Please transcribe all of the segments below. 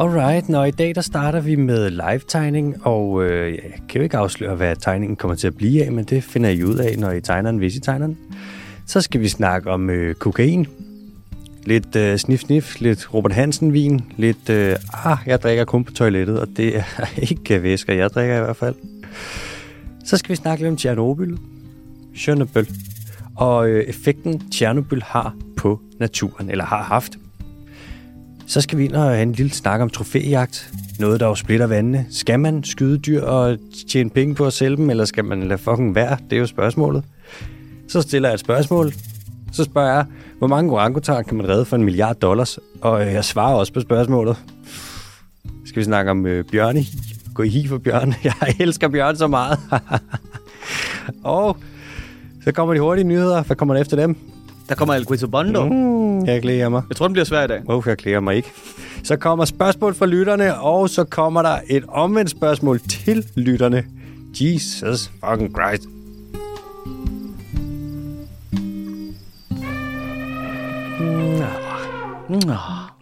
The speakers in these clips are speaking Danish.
Alright, nå i dag der starter vi med live-tegning, og jeg kan jo ikke afsløre, hvad tegningen kommer til at blive af, men det finder I ud af, når I tegner den, hvis I tegner den. Så skal vi snakke om kokain, lidt snif-snif, lidt Robert Hansen-vin, lidt jeg drikker kun på toilettet, og det er ikke væsker, jeg drikker i hvert fald. Så skal vi snakke lidt om Tjernobyl, og effekten Tjernobyl har på naturen, eller har haft. Så skal vi ind og have en lille snak om trofæjagt. Noget, der jo splitter vandene. Skal man skyde dyr og tjene penge på at sælge dem, eller skal man lade fucking være? Det er jo spørgsmålet. Så stiller jeg et spørgsmål. Så spørger jeg, hvor mange orangutan kan man redde for $1 milliard? Og jeg svarer også på spørgsmålet. Skal vi snakke om bjørnehi? Gå i hi for bjørne. Jeg elsker bjørne så meget. Og så kommer de hurtige nyheder. Hvad kommer der efter dem? Der kommer Al Guizobondo. Jeg glæder mig. Jeg tror, den bliver svær i dag. Jeg glæder mig ikke. Så kommer spørgsmål fra lytterne, og så kommer der et omvendt spørgsmål til lytterne. Jesus fucking Christ.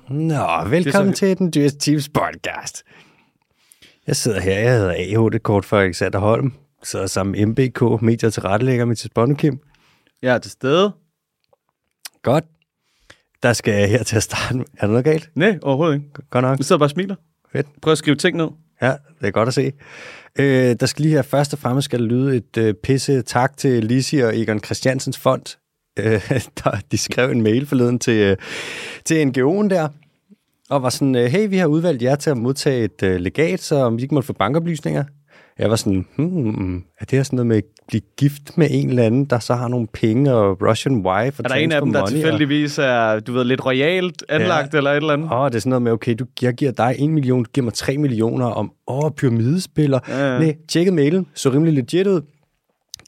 Nå, velkommen til Den Dyre Times podcast. Jeg sidder her, jeg hedder AHD-kort for Alexander Holm. Sidder sammen med MBK, medier til rettelægger med til Spondekæm. Jeg er til stede. Godt. Der skal jeg her til at starte med. Er der noget galt? Nej, overhovedet ikke. Godt nok. Du sidder bare og smiler. Fedt. Prøv at skrive ting ned. Ja, det er godt at se. Der skal lige her først og fremmest skal lyde et pisse tak til Lissi og Egon Christiansens fond. De skrev en mail forleden til NGO'en der, og var sådan, hey, vi har udvalgt jer til at modtage et legat, så om I ikke måtte få bankoplysninger. Jeg var sådan, er det her sådan noget med at blive gift med en eller anden, der så har nogle penge og Russian wife? Og er der en af dem, der tilfældigvis er, du ved, lidt royalt anlagt eller et eller andet? Det er sådan noget med, okay, jeg giver dig 1 million, du giver mig 3 millioner om, pyramidespiller. Ja. Nej, tjekkede mailen, så rimelig legit ud,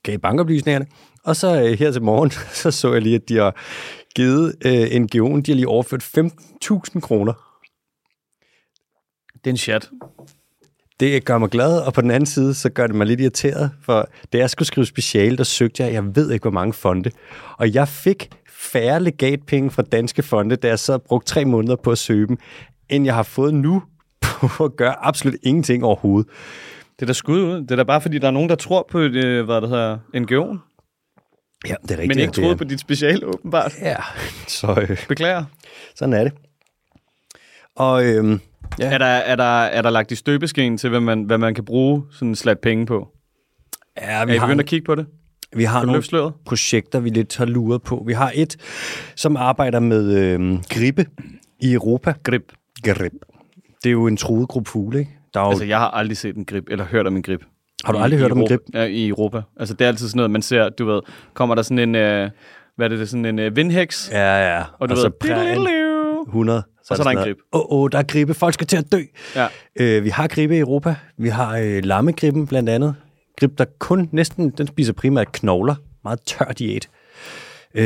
gav bankoplysningerne. Og så her til morgen, så jeg lige, at de har givet NGO'en, de har lige overført 15.000 kroner. Det er en chat. Det gør mig glad, og på den anden side, så gør det mig lidt irriteret, for da jeg skulle skrive speciale, der søgte jeg ved ikke, hvor mange fonde. Og jeg fik færre legatpenge fra danske fonde, da jeg så brugte 3 måneder på at søge dem, end jeg har fået nu på at gøre absolut ingenting overhovedet. Det er da skud ud. Det er da bare, fordi der er nogen, der tror på, hvad det hedder, NGO'en. Ja, det er rigtigt. Men ikke troede på dit speciale, åbenbart. Ja, så... Beklager. Sådan er det. Og... Ja. Er der lagt i støbeskeen til, hvad man kan bruge sådan en slat penge på? Ja, vi er I begyndt at kigge på det? Vi har nogle projekter, vi lidt har luret på. Vi har et, som arbejder med gribe i Europa. Grib. Det er jo en truet gruppe fugle, ikke? Altså, jeg har aldrig set en grib, eller hørt om en grib. Har du aldrig hørt om en grib? Ja, i Europa. Altså, det er altid sådan noget, man ser, du ved, kommer der sådan en, sådan en vindheks? Ja. Og du ved, 100. Og så er der en grib. Der er gribe. Folk skal til at dø. Ja. Vi har gribe i Europa. Vi har lammegriben blandt andet. Grib, der kun næsten... Den spiser primært knogler. Meget tør diæt. Vi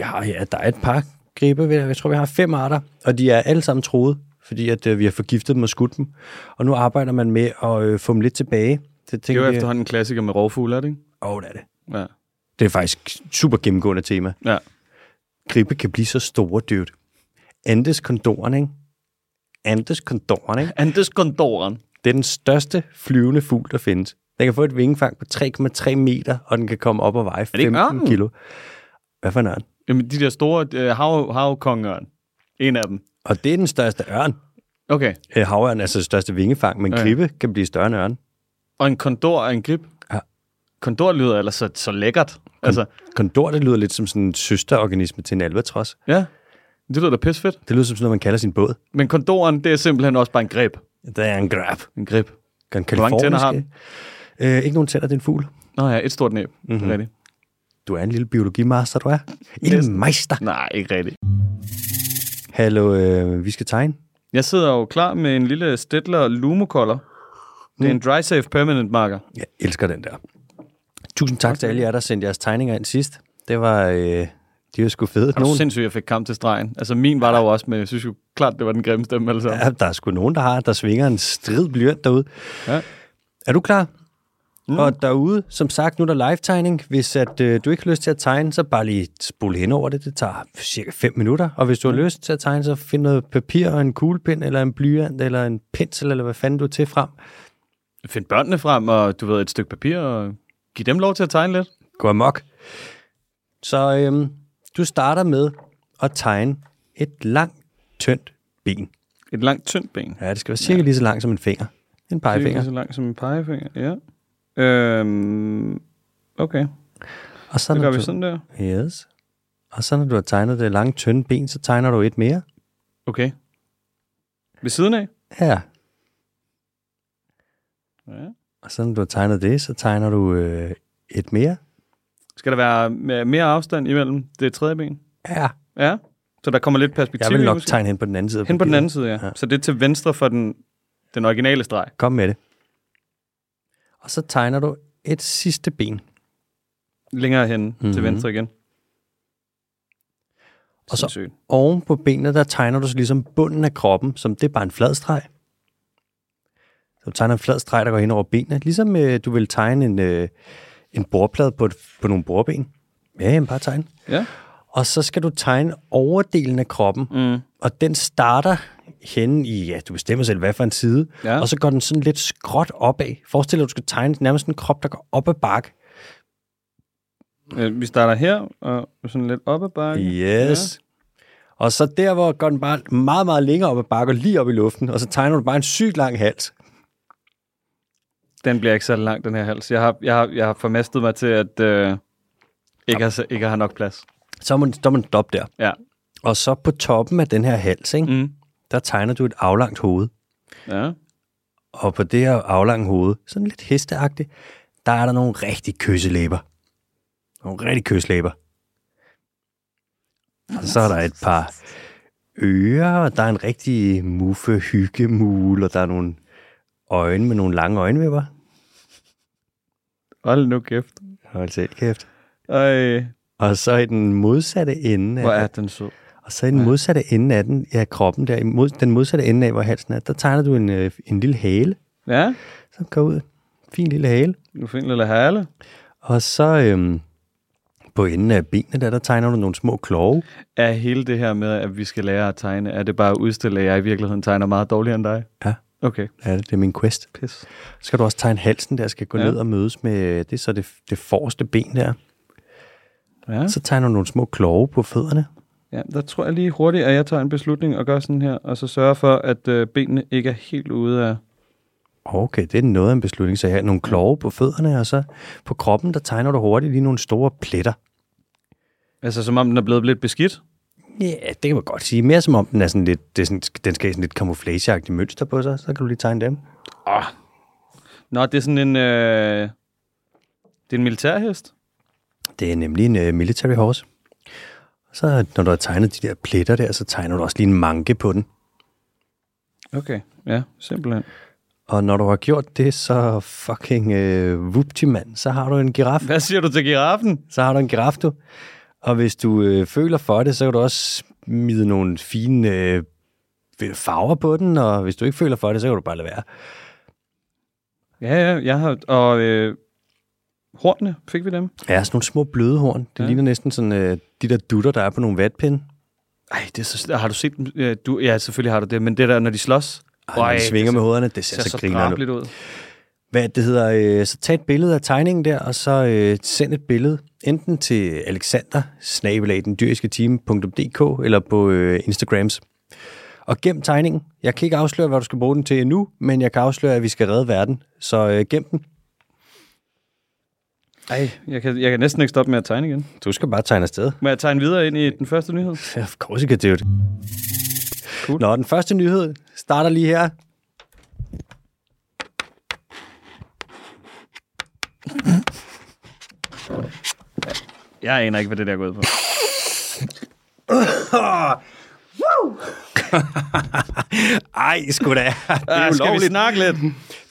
har... Ja, der er et par gribe. Jeg tror, vi har 5 arter. Og de er alle sammen truet, fordi at, vi har forgiftet dem og skudt dem. Og nu arbejder man med at få dem lidt tilbage. Det er jo efterhånden en klassiker med rovfugle, er det ikke? Det er det. Ja. Det er faktisk super gennemgående tema. Ja. Gribe kan blive så store, dyrt. Andes kondoren. Det er den største flyvende fugl, der findes. Den kan få et vingefang på 3,3 meter, og den kan komme op og veje 15 kilo. Hvad for en ørn? Jamen, de der store havkongeørn. En af dem. Og det er den største ørn. Okay. Havørn er altså det største vingefang, men gribe kan blive større end ørn. Og en kondor er en grib? Ja. Kondor lyder ellers så lækkert. Kondor, det lyder lidt som sådan en søsterorganisme til en albatros. Ja. Det lyder da pissefedt. Det lyder som sådan noget, man kalder sin båd. Men kondoren, det er simpelthen også bare en greb. Det er en greb. En greb. Hvor mange tænder har den? Ikke nogen tænder, det er en fugl. Nå ja, et stort næb. Mm-hmm. Det er rigtigt. Du er en lille biologimaster, du er. En meister. Nej, ikke rigtigt. Hallo, vi skal tegne. Jeg sidder jo klar med en lille Stedtler Lumocolor. Det er en DrySafe Permanent marker. Jeg elsker den der. Tusind tak til alle jer, der sendte jeres tegninger ind sidst. Det var... De er jo sgu fede. Det er sindssygt, jeg fik kamp til stregen. Altså, min var der jo også, men jeg synes jo klart, det var den grimmeste af dem alle sammen. Ja, der er sgu nogen, der svinger en strid blyant derude. Ja. Er du klar? Og derude, som sagt, nu er der live-tegning. Hvis at, du ikke har lyst til at tegne, så bare lige spole hen over det. Det tager cirka 5 minutter. Og hvis du har lyst til at tegne, så find noget papir og en kuglepind, eller en blyant, eller en pensel, eller hvad fanden du er til frem. Find børnene frem, og du ved, et stykke papir, og giv dem lov til at tegne lidt. Gå amok. Så du starter med at tegne et langt, tyndt ben. Et langt, tyndt ben? Ja, det skal være cirka lige så langt som en finger. En pegefinger. Cirka lige så langt som en pegefinger, ja. Okay. Og så gør vi sådan der. Yes. Og så når du har tegnet det lange, tynde ben, så tegner du et mere. Okay. Ved siden af? Ja. Ja. Og så når du har tegnet det, så tegner du et mere. Skal der være mere afstand imellem det tredje ben? Ja. Ja? Så der kommer lidt perspektiv. Jeg vil nok tegne hen på den anden side. Hen på den anden side, ja. Så det er til venstre for den originale streg. Kom med det. Og så tegner du et sidste ben. Længere hen til venstre igen. Og så oven på benet, der tegner du så ligesom bunden af kroppen, som det er bare en flad streg. Så du tegner en flad streg, der går hen over benene. Ligesom du vil tegne en bordplade på nogle bordben. Ja, en par tegn. Ja. Og så skal du tegne overdelen af kroppen. Mm. Og den starter henne i, ja, du bestemmer selv, hvad for en side, og så går den sådan lidt skråt opad. Forestil dig, at du skal tegne nærmest en krop, der går op ad bakke. Vi starter her, og sådan lidt op ad bakke. Yes. Ja. Og så der, hvor går den bare meget, meget længere op ad bakke, og lige op i luften, og så tegner du bare en sygt lang hals. Den bliver ikke så lang, den her hals. Jeg har formastet mig til, at ikke har nok plads. Så må den stoppe der. Ja. Og så på toppen af den her hals, ikke? Mm. Der tegner du et aflangt hoved. Ja. Og på det her aflange hoved, sådan lidt hesteagtigt, der er der nogle rigtig kysselæber. Nogle rigtig kysselæber. Og så er der et par ører, og der er en rigtig muffe hyggemul, og der er nogle øjne med nogle lange øjenvipper. Hold nu kæft. Hold selv kæft. Ej. Og så i den modsatte ende. Hvor er den så? Og så i den modsatte ende af den, ja, kroppen der, den modsatte ende af, hvor halsen er, der tegner du en lille hale. Ja. Så går ud. Fin lille hale. En fin lille hale. Og så på enden af benene der tegner du nogle små klove. Er hele det her med, at vi skal lære at tegne, er det bare at udstille, at jeg i virkeligheden tegner meget dårligere end dig? Ja. Okay. Ja, det er min quest. Pis. Så skal du også tegne halsen der, skal gå ned og mødes med, det er så det forreste ben der. Ja. Så tegner du nogle små klove på fødderne. Ja, der tror jeg lige hurtigt, at jeg tager en beslutning og gør sådan her, og så sørger for, at benene ikke er helt ude af... Okay, det er noget af en beslutning. Så jeg har nogle klove på fødderne, og så på kroppen, der tegner du hurtigt lige nogle store pletter. Altså, som om den er blevet lidt beskidt? Ja, det kan man godt sige. Mere som om den er sådan lidt... den skal sådan lidt camouflageagtigt mønster på sig, så kan du lige tegne dem. Åh. Nå, det er sådan en... det er en militærhest? Det er nemlig en military horse. Så når du har tegnet de der pletter der, så tegner du også lige en manke på den. Okay, ja, simpelthen. Og når du har gjort det, så fucking vupti-mand, så har du en giraf. Hvad siger du til giraffen? Så har du en giraf, du. Og hvis du føler for det, så kan du også smide nogle fine farver på den, og hvis du ikke føler for det, så kan du bare lade være. Ja, jeg har... Og, hornene, fik vi dem? Ja, sådan nogle små bløde horn. Det ligner næsten sådan de der dutter, der er på nogle vatpinde. Ej, det er så, har du set dem? Ja, selvfølgelig har du det, men det der, når de slås... Ej, de svinger med hovederne, det ser så grinerende ud. Hvad det hedder, så tag et billede af tegningen der, og så send et billede enten til alexander@dendyrisketime.dk eller på Instagrams. Og gem tegningen. Jeg kan ikke afsløre, hvad du skal bruge den til endnu, men jeg kan afsløre, at vi skal redde verden. Så gem den. Ej, jeg kan næsten ikke stoppe med at tegne igen. Du skal bare tegne afsted. Må jeg tegne videre ind i den første nyhed? Ja, of course I can do it. Cool. Nå, den første nyhed starter lige her. Jeg aner ikke, hvad det der er gået på. Ej, sgu da. Det skal vi snakke lidt?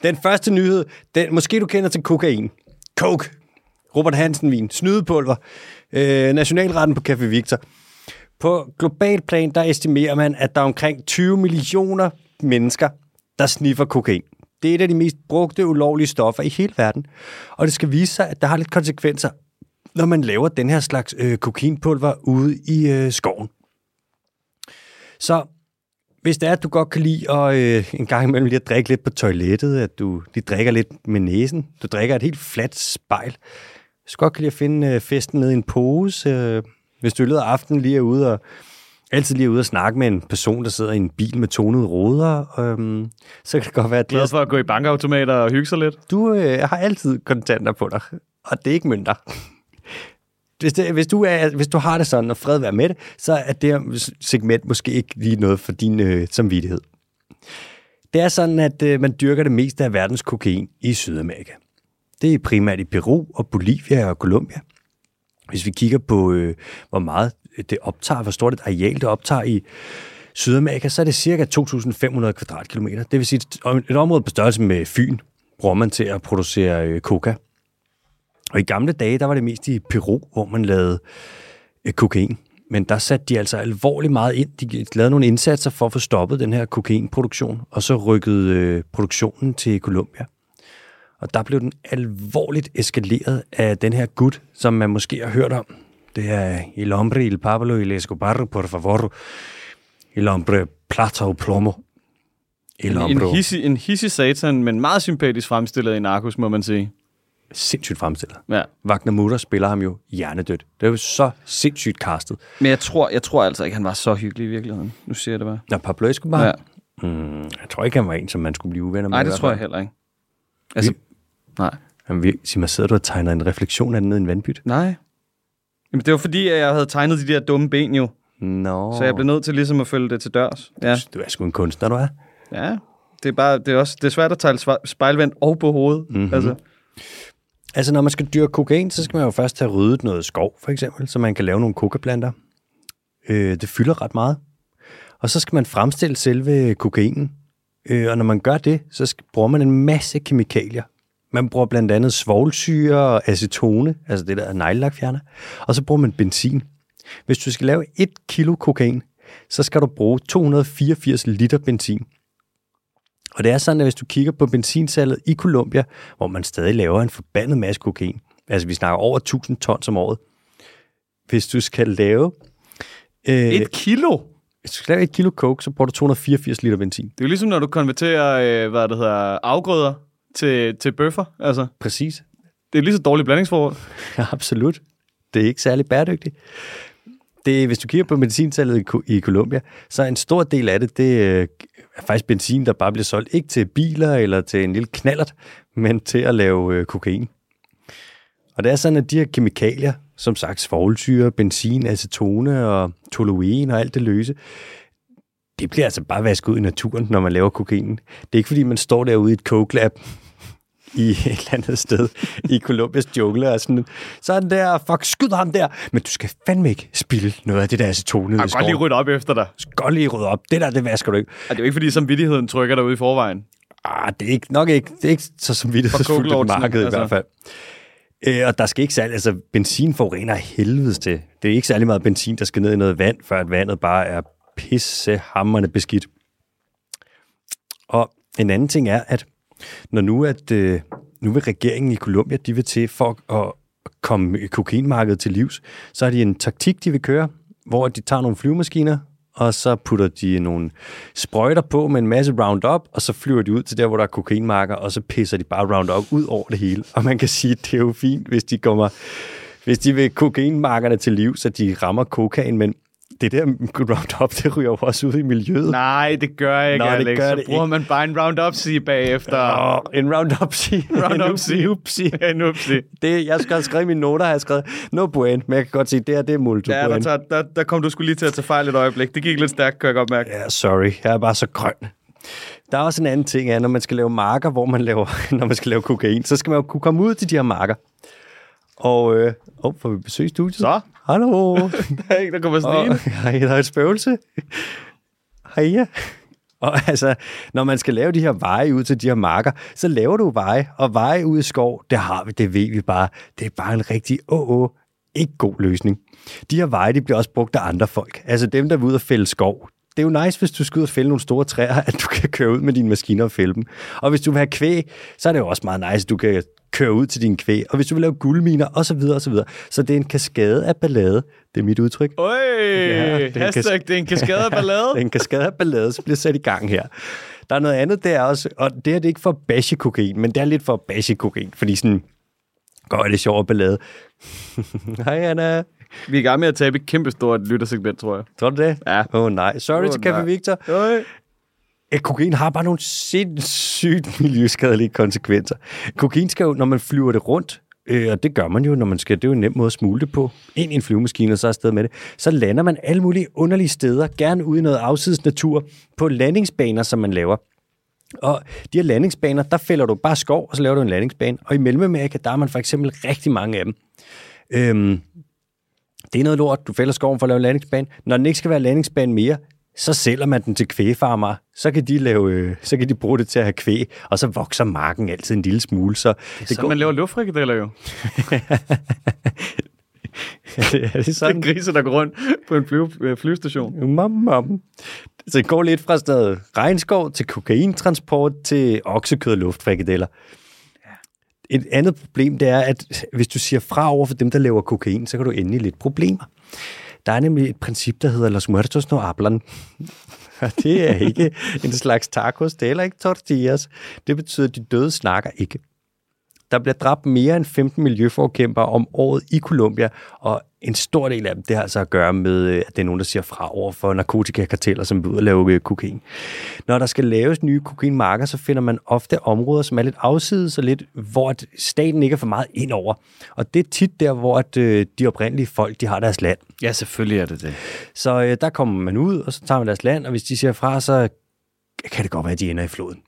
Den første nyhed, måske du kender til kokain. Coke. Robert Hansen-vin, snydepulver, nationalretten på Café Victor. På global plan, der estimerer man, at der er omkring 20 millioner mennesker, der sniffer kokain. Det er et af de mest brugte ulovlige stoffer i hele verden. Og det skal vise sig, at der har lidt konsekvenser, når man laver den her slags kokainpulver ude i skoven. Så hvis det er, at du godt kan lide at en gang imellem lige at drikke lidt på toilettet, at du lige drikker lidt med næsen, du drikker et helt fladt spejl, så godt kan lide at finde festen ned i en pose. Hvis du i løbet af aftenen lige er ude og altid lige ude og snakke med en person, der sidder i en bil med tonede ruder, så kan det godt være... Glad for at gå i bankautomater og hygge sig lidt. Du har altid kontanter på dig, og det er ikke mønter. Hvis du har det sådan, og fred være med det, så er det her segment måske ikke lige noget for din samvittighed. Det er sådan, at man dyrker det meste af verdens kokain i Sydamerika. Det er primært i Peru og Bolivia og Colombia. Hvis vi kigger på, hvor meget det optager, hvor stort et areal det optager i Sydamerika, så er det cirka 2.500 kvadratkilometer. Det vil sige, et område på størrelse med Fyn bruger man til at producere coca. Og i gamle dage, der var det mest i Peru, hvor man lavede kokain. Men der satte de altså alvorligt meget ind. De lavede nogle indsatser for at få stoppet den her kokainproduktion, og så rykkede produktionen til Colombia. Og der blev den alvorligt eskaleret af den her gut, som man måske har hørt om. Det er El Hombre, El Pablo, El Escobar, por favor. El Hombre, Plata og Plomo. En hissig satan, men meget sympatisk fremstillet i Narcos, må man sige. Sindssygt fremstillet. Ja. Wagner Moura spiller ham jo hjernedødt. Det er jo så sindssygt castet. Men jeg tror altså ikke, han var så hyggelig i virkeligheden. Nu siger jeg det bare. Nå, Pablo Escobar? Ja. Jeg tror ikke, han var en, som man skulle blive uvenner med. Nej, det tror jeg heller ikke. Altså, nej. Jamen, sig mig, sidder du og tegner en refleksion af den ned i en vandbyt? Nej. Jamen, det var fordi, at jeg havde tegnet de der dumme ben jo. Nå. Så jeg blev nødt til ligesom at følge det til dørs. Ja. Du er sgu en kunstner, du er. Ja. Det er, bare, det er svært at tegne spejlvendt og på hovedet. Mm-hmm. Altså, når man skal dyrke kokain, så skal man jo først have ryddet noget skov, for eksempel, så man kan lave nogle kokaplanter. Det fylder ret meget. Og så skal man fremstille selve kokainen. Og når man gør det, så bruger man en masse kemikalier. Man bruger blandt andet svovlsyre og acetone, altså det der er neglelakfjerner, og så bruger man benzin. Hvis du skal lave 1 kilo kokain, så skal du bruge 284 liter benzin. Og det er sådan, at hvis du kigger på benzinsalget i Colombia, hvor man stadig laver en forbandet masse kokain, altså vi snakker over 1000 tons om året, hvis du skal lave... 1 kilo? Hvis du skal lave 1 kilo coke, så bruger du 284 liter benzin. Det er jo ligesom, når du konverterer afgrøder til bøffer. Altså. Præcis. Det er lige så dårligt blandingsforhold. Ja, absolut. Det er ikke særlig bæredygtigt. Hvis du kigger på benzinsalget i Colombia, så er en stor del af det er faktisk benzin, der bare bliver solgt ikke til biler eller til en lille knallert, men til at lave kokain. Og det er sådan, at de her kemikalier, som sagt svovlsyre, benzin, acetone og toluen og alt det løse, det bliver altså bare vasket ud i naturen, når man laver kokainen. Det er ikke, fordi man står derude i et coke lab i et eller andet sted i Colombias jungle og sådan der, fuck, skyd ham der. Men du skal fandme ikke spilde noget af det der acetone. Jeg kan godt lige rydde op efter dig. Godt lige rydde op. Det der, det vasker du ikke. Og det er jo ikke, fordi samvittigheden trykker dig ud i forvejen. Ah, det er ikke, nok ikke. Det er ikke så samvittighedsfuldt et marked altså. I hvert fald. Og der skal ikke særlig, altså benzin forurener helvedes til. Det er ikke særlig meget benzin, der skal ned i noget vand, før at vandet bare er pissehamrende beskidt. Og en anden ting er, at når nu vil regeringen i Colombia, de vil til for at komme kokainmarkedet til livs, så er det en taktik, de vil køre, hvor de tager nogle flyvemaskiner, og så putter de nogle sprøjter på med en masse Roundup, og så flyver de ud til der, hvor der er kokainmarker, og så pisser de bare Roundup ud over det hele. Og man kan sige, at det er jo fint, hvis de vil kokainmarkerne til liv, så de rammer kokain, men det der Roundup, det ryger jo også ud i miljøet. Nej, det gør jeg ikke, Alex. Det gør så bruger man bare en Roundup-sige bagefter. Nå, en Roundup-sige. En upsi. Jeg skal have skrevet mine noter, har jeg skrevet. No bueno, men jeg kan godt sige, det her, det er multi bueno. Ja, der kom du sgu lige til at tage fejl et øjeblik. Det gik lidt stærkt, kan jeg godt mærke. Ja, sorry. Jeg er bare så grøn. Der er også en anden ting, når man skal lave marker, når man skal lave kokain, så skal man jo kunne komme ud til de her marker. Og får vi besøg i studiet? Så? Hallo! Der er ikke, der kommer sådan en. Hej, der er et spøgelse. Hej, ja. Og altså, når man skal lave de her veje ud til de her marker, så laver du veje, og veje ud i skov, det har vi, det ved vi bare. Det er bare en rigtig ikke god løsning. De her veje, de bliver også brugt af andre folk. Altså dem, der er ude og fælde skov, det er jo nice, hvis du skal ud og fælde nogle store træer, at du kan køre ud med dine maskiner og fælde dem. Og hvis du vil have kvæg, så er det jo også meget nice, at du kan køre ud til dine kvæg. Og hvis du vil lave guldminer, osv., osv. Så det er en kaskade af ballade. Det er mit udtryk. Øj, ja, det er en kaskade af ballade. Det er en kaskade af ballade, så bliver sat i gang her. Der er noget andet der også, og det her det er ikke for at bashe kokain, men det er lidt for at bashe kokain, fordi sådan, går det sjovt ballade. Hej, Anna. Vi er i gang med at tabe et kæmpestort lyttersegment, tror jeg. Tror du det? Ja. Åh oh, nej. Sorry til Café Victor. Nej. Kokain har bare nogle sindssygt miljøskadelige konsekvenser. Kokain skal jo, når man flyver det rundt, og det gør man jo, når man skal, det er jo en nem måde at smule det på, ind i en flyvemaskine og så afsted med det, så lander man alle mulige underlige steder, gerne ude i noget afsides natur, på landingsbaner, som man laver. Og de her landingsbaner, der fælder du bare skov, og så laver du en landingsbane. Og i Mellemamerika, der er man for eksempel rigtig mange af dem. Det er noget lort, du fælder skoven for at lave en landingsbane. Når den ikke skal være landingsbane mere, så sælger man den til kvægfarmere. Så kan de bruge det til at have kvæg, og så vokser marken altid en lille smule. Så det går... man laver luftfrikadeller jo. Er det sådan en grise, der går rundt på en flyvestation? Så det går lidt fra stedet regnskov til kokaintransport til oksekød og luftfrikadeller. Et andet problem, det er, at hvis du siger fra over for dem, der laver kokain, så kan du ende i lidt problemer. Der er nemlig et princip, der hedder Los Muertos no hablan. Det er ikke en slags tacos, det er heller ikke tortillas. Det betyder, at de døde snakker ikke. Der bliver dræbt mere end 15 miljøforkæmpere om året i Colombia, og en stor del af dem, det har altså at gøre med, at det er nogen, der siger fra over for narkotikakarteller, som vil ud og lave kokain. Når der skal laves nye kokainmarker, så finder man ofte områder, som er lidt afsides og lidt, hvor staten ikke er for meget ind over. Og det er tit der, hvor de oprindelige folk, de har deres land. Ja, selvfølgelig er det det. Så der kommer man ud, og så tager man deres land, og hvis de siger fra, så kan det godt være, at de ender i floden.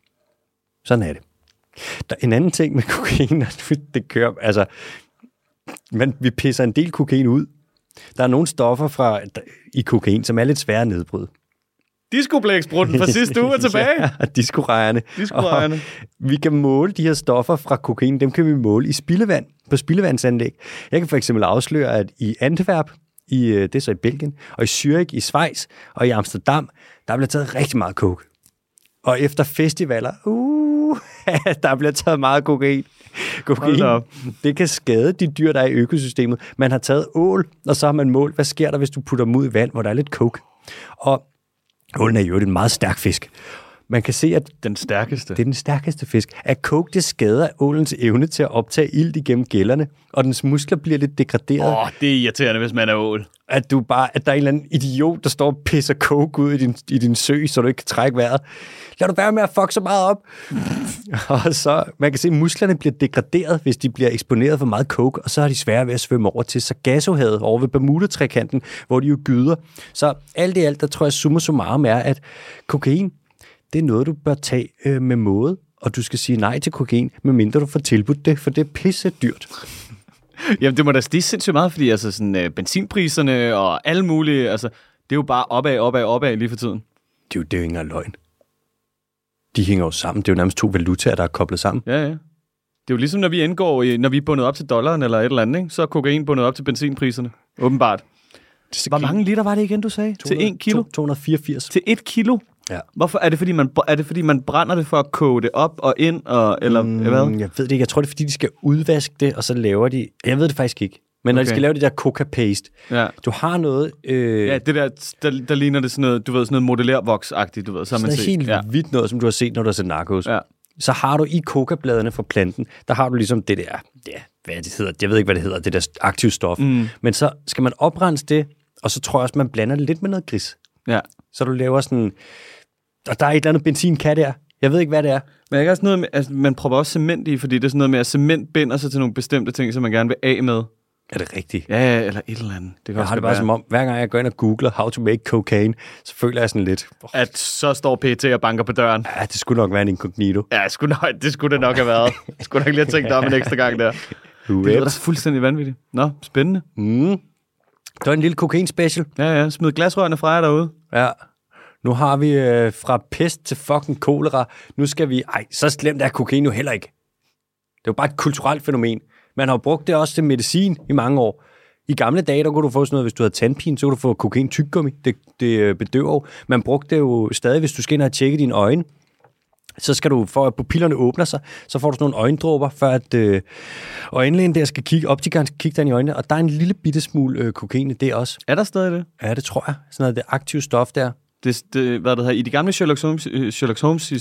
Sådan er det. Der er en anden ting med kokain, det kører, altså, vi pisser en del kokain ud. Der er nogle stoffer i kokain, som er lidt svære at nedbryde. Discoblæksprutten fra sidste uge er tilbage. Ja, discorejerne. Vi kan måle de her stoffer fra kokain, dem kan vi måle i spildevand, på spildevandsanlæg. Jeg kan for eksempel afsløre, at i Antwerp, det er så i Belgien, og i Zürich, i Schweiz og i Amsterdam, der bliver taget rigtig meget coke. Og efter festivaler, der bliver taget meget kokain. Kokain, det kan skade de dyr, der er i økosystemet. Man har taget ål, og så har man målt, hvad sker der, hvis du putter dem ud i vand, hvor der er lidt coke. Og ålen er jo en meget stærk fisk. Man kan se, at det er den stærkeste fisk. At coke, det skader ålens evne til at optage ilt igennem gællerne, og dens muskler bliver lidt degraderet. Det er irriterende, hvis man er ål. At der er en eller anden idiot, der står og pisser coke ud i din sø, så du ikke kan trække vejret. Lad du være med at fuck så meget op. Og så, man kan se, at musklerne bliver degraderet, hvis de bliver eksponeret for meget coke, og så har de svære ved at svømme over til Sargassohavet, over ved Bermudatrekanten, hvor de jo gyder. Så alt i alt, der tror jeg summa summarum er, at kokain, det er noget, du bør tage med måde, og du skal sige nej til kokain, medmindre du får tilbudt det, for det er pisse dyrt. Jamen, det må da stige sindssygt meget, fordi altså, sådan, benzinpriserne og alle mulige, altså, det er jo bare opad lige for tiden. Det er jo ikke engang løgn. De hænger jo sammen. Det er jo nærmest to valutaer, der er koblet sammen. Ja, ja. Det er jo ligesom, når vi er bundet op til dollaren eller et eller andet, ikke? Så er kokain bundet op til benzinpriserne, åbenbart. Hvor mange liter var det igen, du sagde? 200, til 1 kilo? 284. Til 1 kilo? Ja. Hvorfor er det, fordi man brænder det for at koge det op og ind og eller hvad? Jeg ved det ikke. Jeg tror det er, fordi de skal udvaske det, og så laver de. Jeg ved det faktisk ikke. Men når de skal lave det der coca paste, ja. Du har noget. Ja, det der ligner det sådan noget. Du ved sådan noget modellervoksagtigt. Du ved så man ser. Helt vildt noget, som du har set, når du har set Narcos. Ja. Så har du i coca-bladene fra planten, der har du ligesom det der. Ja, hvad det hedder. Jeg ved ikke hvad det hedder. Det der aktive stof. Men så skal man oprense det, og så tror jeg også man blander det lidt med noget gris. Ja. Så du laver sådan. Og der er et eller andet benzinkat der. Jeg ved ikke, hvad det er. Men jeg kan også noget med, altså, man prøver også cement i, fordi det er sådan noget med, at cement binder sig til nogle bestemte ting, som man gerne vil af med. Er det rigtigt? Ja, eller et eller andet. Det kan jeg har det bare som om, hver gang jeg går ind og googler how to make cocaine, så føler jeg sådan lidt... At så står PET og banker på døren. Ja, det skulle nok være en incognito. Ja, det skulle nok have været. Jeg skulle nok lige have tænkt om en ekstra gang der. Det lyder da fuldstændig vanvittigt. Nå, spændende. Det var en lille kokain special. Ja, smid glasrørene fra jer derude. Ja. Nu har vi fra pest til fucking kolera. Nu skal vi... Ej, så slemt er kokain jo heller ikke. Det er jo bare et kulturelt fænomen. Man har brugt det også til medicin i mange år. I gamle dage, der kunne du få sådan noget, hvis du havde tandpine, så kunne du få kokain tyggegummi. Det bedøver jo. Man brugte det jo stadig, hvis du skal ind og tjekke dine øjne. Så skal du, for at pupillerne åbner sig, så får du sådan nogle øjendråber, for at øjenlægen der skal kigge, optikeren skal kigge dig i øjnene, og der er en lille bitte smule kokain i det også. Er der stadig det? Ja, det tror jeg. Sådan noget, det aktive stof der. Hvad det hedder, i de gamle Sherlock Holmes-historier, Holmes,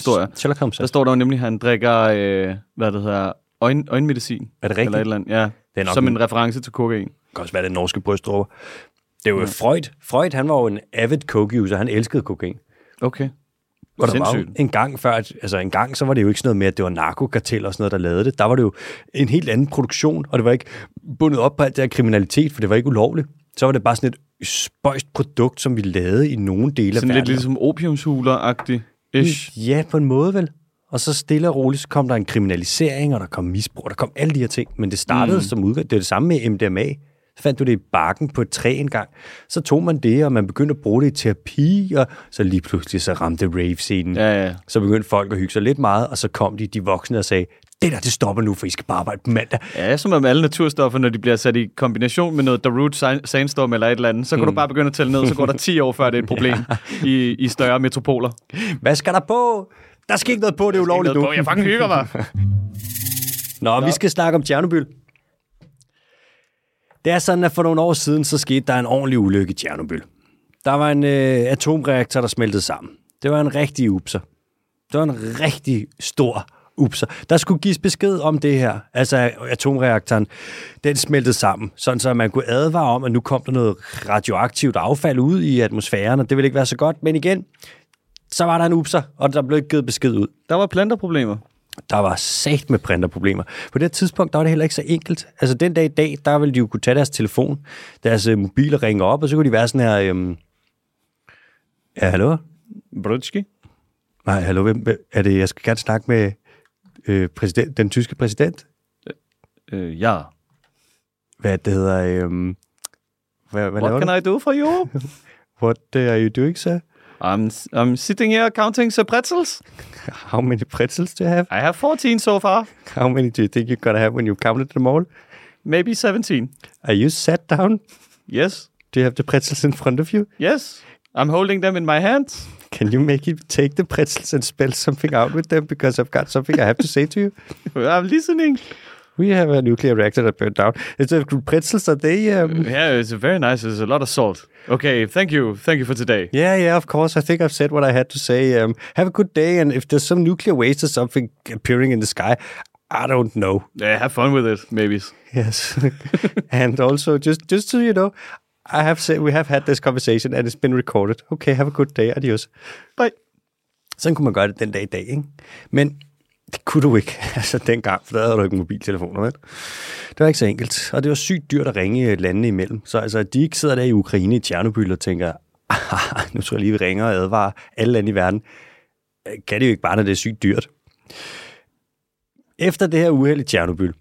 ja. Der står der jo nemlig, at han drikker, øjenmedicin. Er det rigtigt? Eller et eller andet, ja. Det er som en reference til kokain. Det kan også være det norske brystdråber. Det er jo Freud. Freud, han var jo en avid coke-user, han elskede kokain. Okay. Og der var en gang før, altså en gang, så var det jo ikke sådan noget med, at det var narkokartel og sådan noget, der lavede det. Der var det jo en helt anden produktion, og det var ikke bundet op på alt det her kriminalitet, for det var ikke ulovligt. Så var det bare sådan et spøjst produkt, som vi lavede i nogle dele af verden. Sådan lidt ligesom opiumshuler-agtigt-ish. Ja, på en måde vel. Og så stille og roligt, så kom der en kriminalisering, og der kom misbrug, og der kom alle de her ting. Men det startede som udgangspunkt. Det var det samme med MDMA. Så fandt du det i barken på et træ engang. Så tog man det, og man begyndte at bruge det i terapi, og så lige pludselig så ramte rave-scenen. Ja, ja. Så begyndte folk at hygge sig lidt meget, og så kom de voksne og sagde, det der, det stopper nu, for I skal bare arbejde på mandag. Ja, som med alle naturstoffer, når de bliver sat i kombination med noget Darude Sandstorm eller et eller andet, så kan du bare begynde at tælle ned, så går der 10 år før det er et problem i større metropoler. Hvad skal der på? Der skal ikke noget på, det er ulovligt nu. Jeg fucking hygger mig. Nå, vi skal snakke om Tjernobyl. Det er sådan, at for nogle år siden, så skete der en ordentlig ulykke i Tjernobyl. Der var en atomreaktor, der smeltede sammen. Det var en rigtig upser. Det var en rigtig stor upser. Der skulle gives besked om det her. Altså atomreaktoren, den smeltede sammen. Sådan så man kunne advare om, at nu kom der noget radioaktivt affald ud i atmosfæren, og det ville ikke være så godt. Men igen, så var der en upser, og der blev ikke givet besked ud. Der var planterproblemer. Der var sat med printerproblemer. På det tidspunkt, der var det heller ikke så enkelt. Altså den dag i dag, der ville de jo kunne tage deres telefon, deres mobiler ringer op, og så kunne de være sådan her... Ja, hallo? Brudski? Nej, hallo, hvem er det? Jeg skal gerne snakke med den tyske præsident. Ja. Hvad det hedder... Hvad What can I do for you? What are you doing, sir? I'm sitting here counting the pretzels. How many pretzels do you have? I have 14 so far. How many do you think you're going to have when you counted them all? Maybe 17. Are you sat down? Yes. Do you have the pretzels in front of you? Yes. I'm holding them in my hands. Can you make it take the pretzels and spell something out with them? Because I've got something I have to say to you. I'm listening. We have a nuclear reactor that burned down. It's a pretzels that they... Yeah, it's very nice. There's a lot of salt. Okay, thank you. Thank you for today. Yeah, of course. I think I've said what I had to say. Have a good day. And if there's some nuclear waste or something appearing in the sky, I don't know. Yeah, have fun with it, maybe. Yes. And also, just so you know, we have had this conversation, and it's been recorded. Okay, have a good day. Adios. Bye. Sådan kunne man gøre det den dag i dag, ikke? Men... Det kunne du ikke, altså dengang, for der havde du ikke mobiltelefoner, vel? Det var ikke så enkelt, og det var sygt dyrt at ringe landene imellem. Så altså, de ikke sidder der i Ukraine i Tjernobyl og tænker, nu tror jeg lige, vi ringer og advarer alle lande i verden. Kan det jo ikke bare, når det er sygt dyrt. Efter det her uheld i Tjernobyl,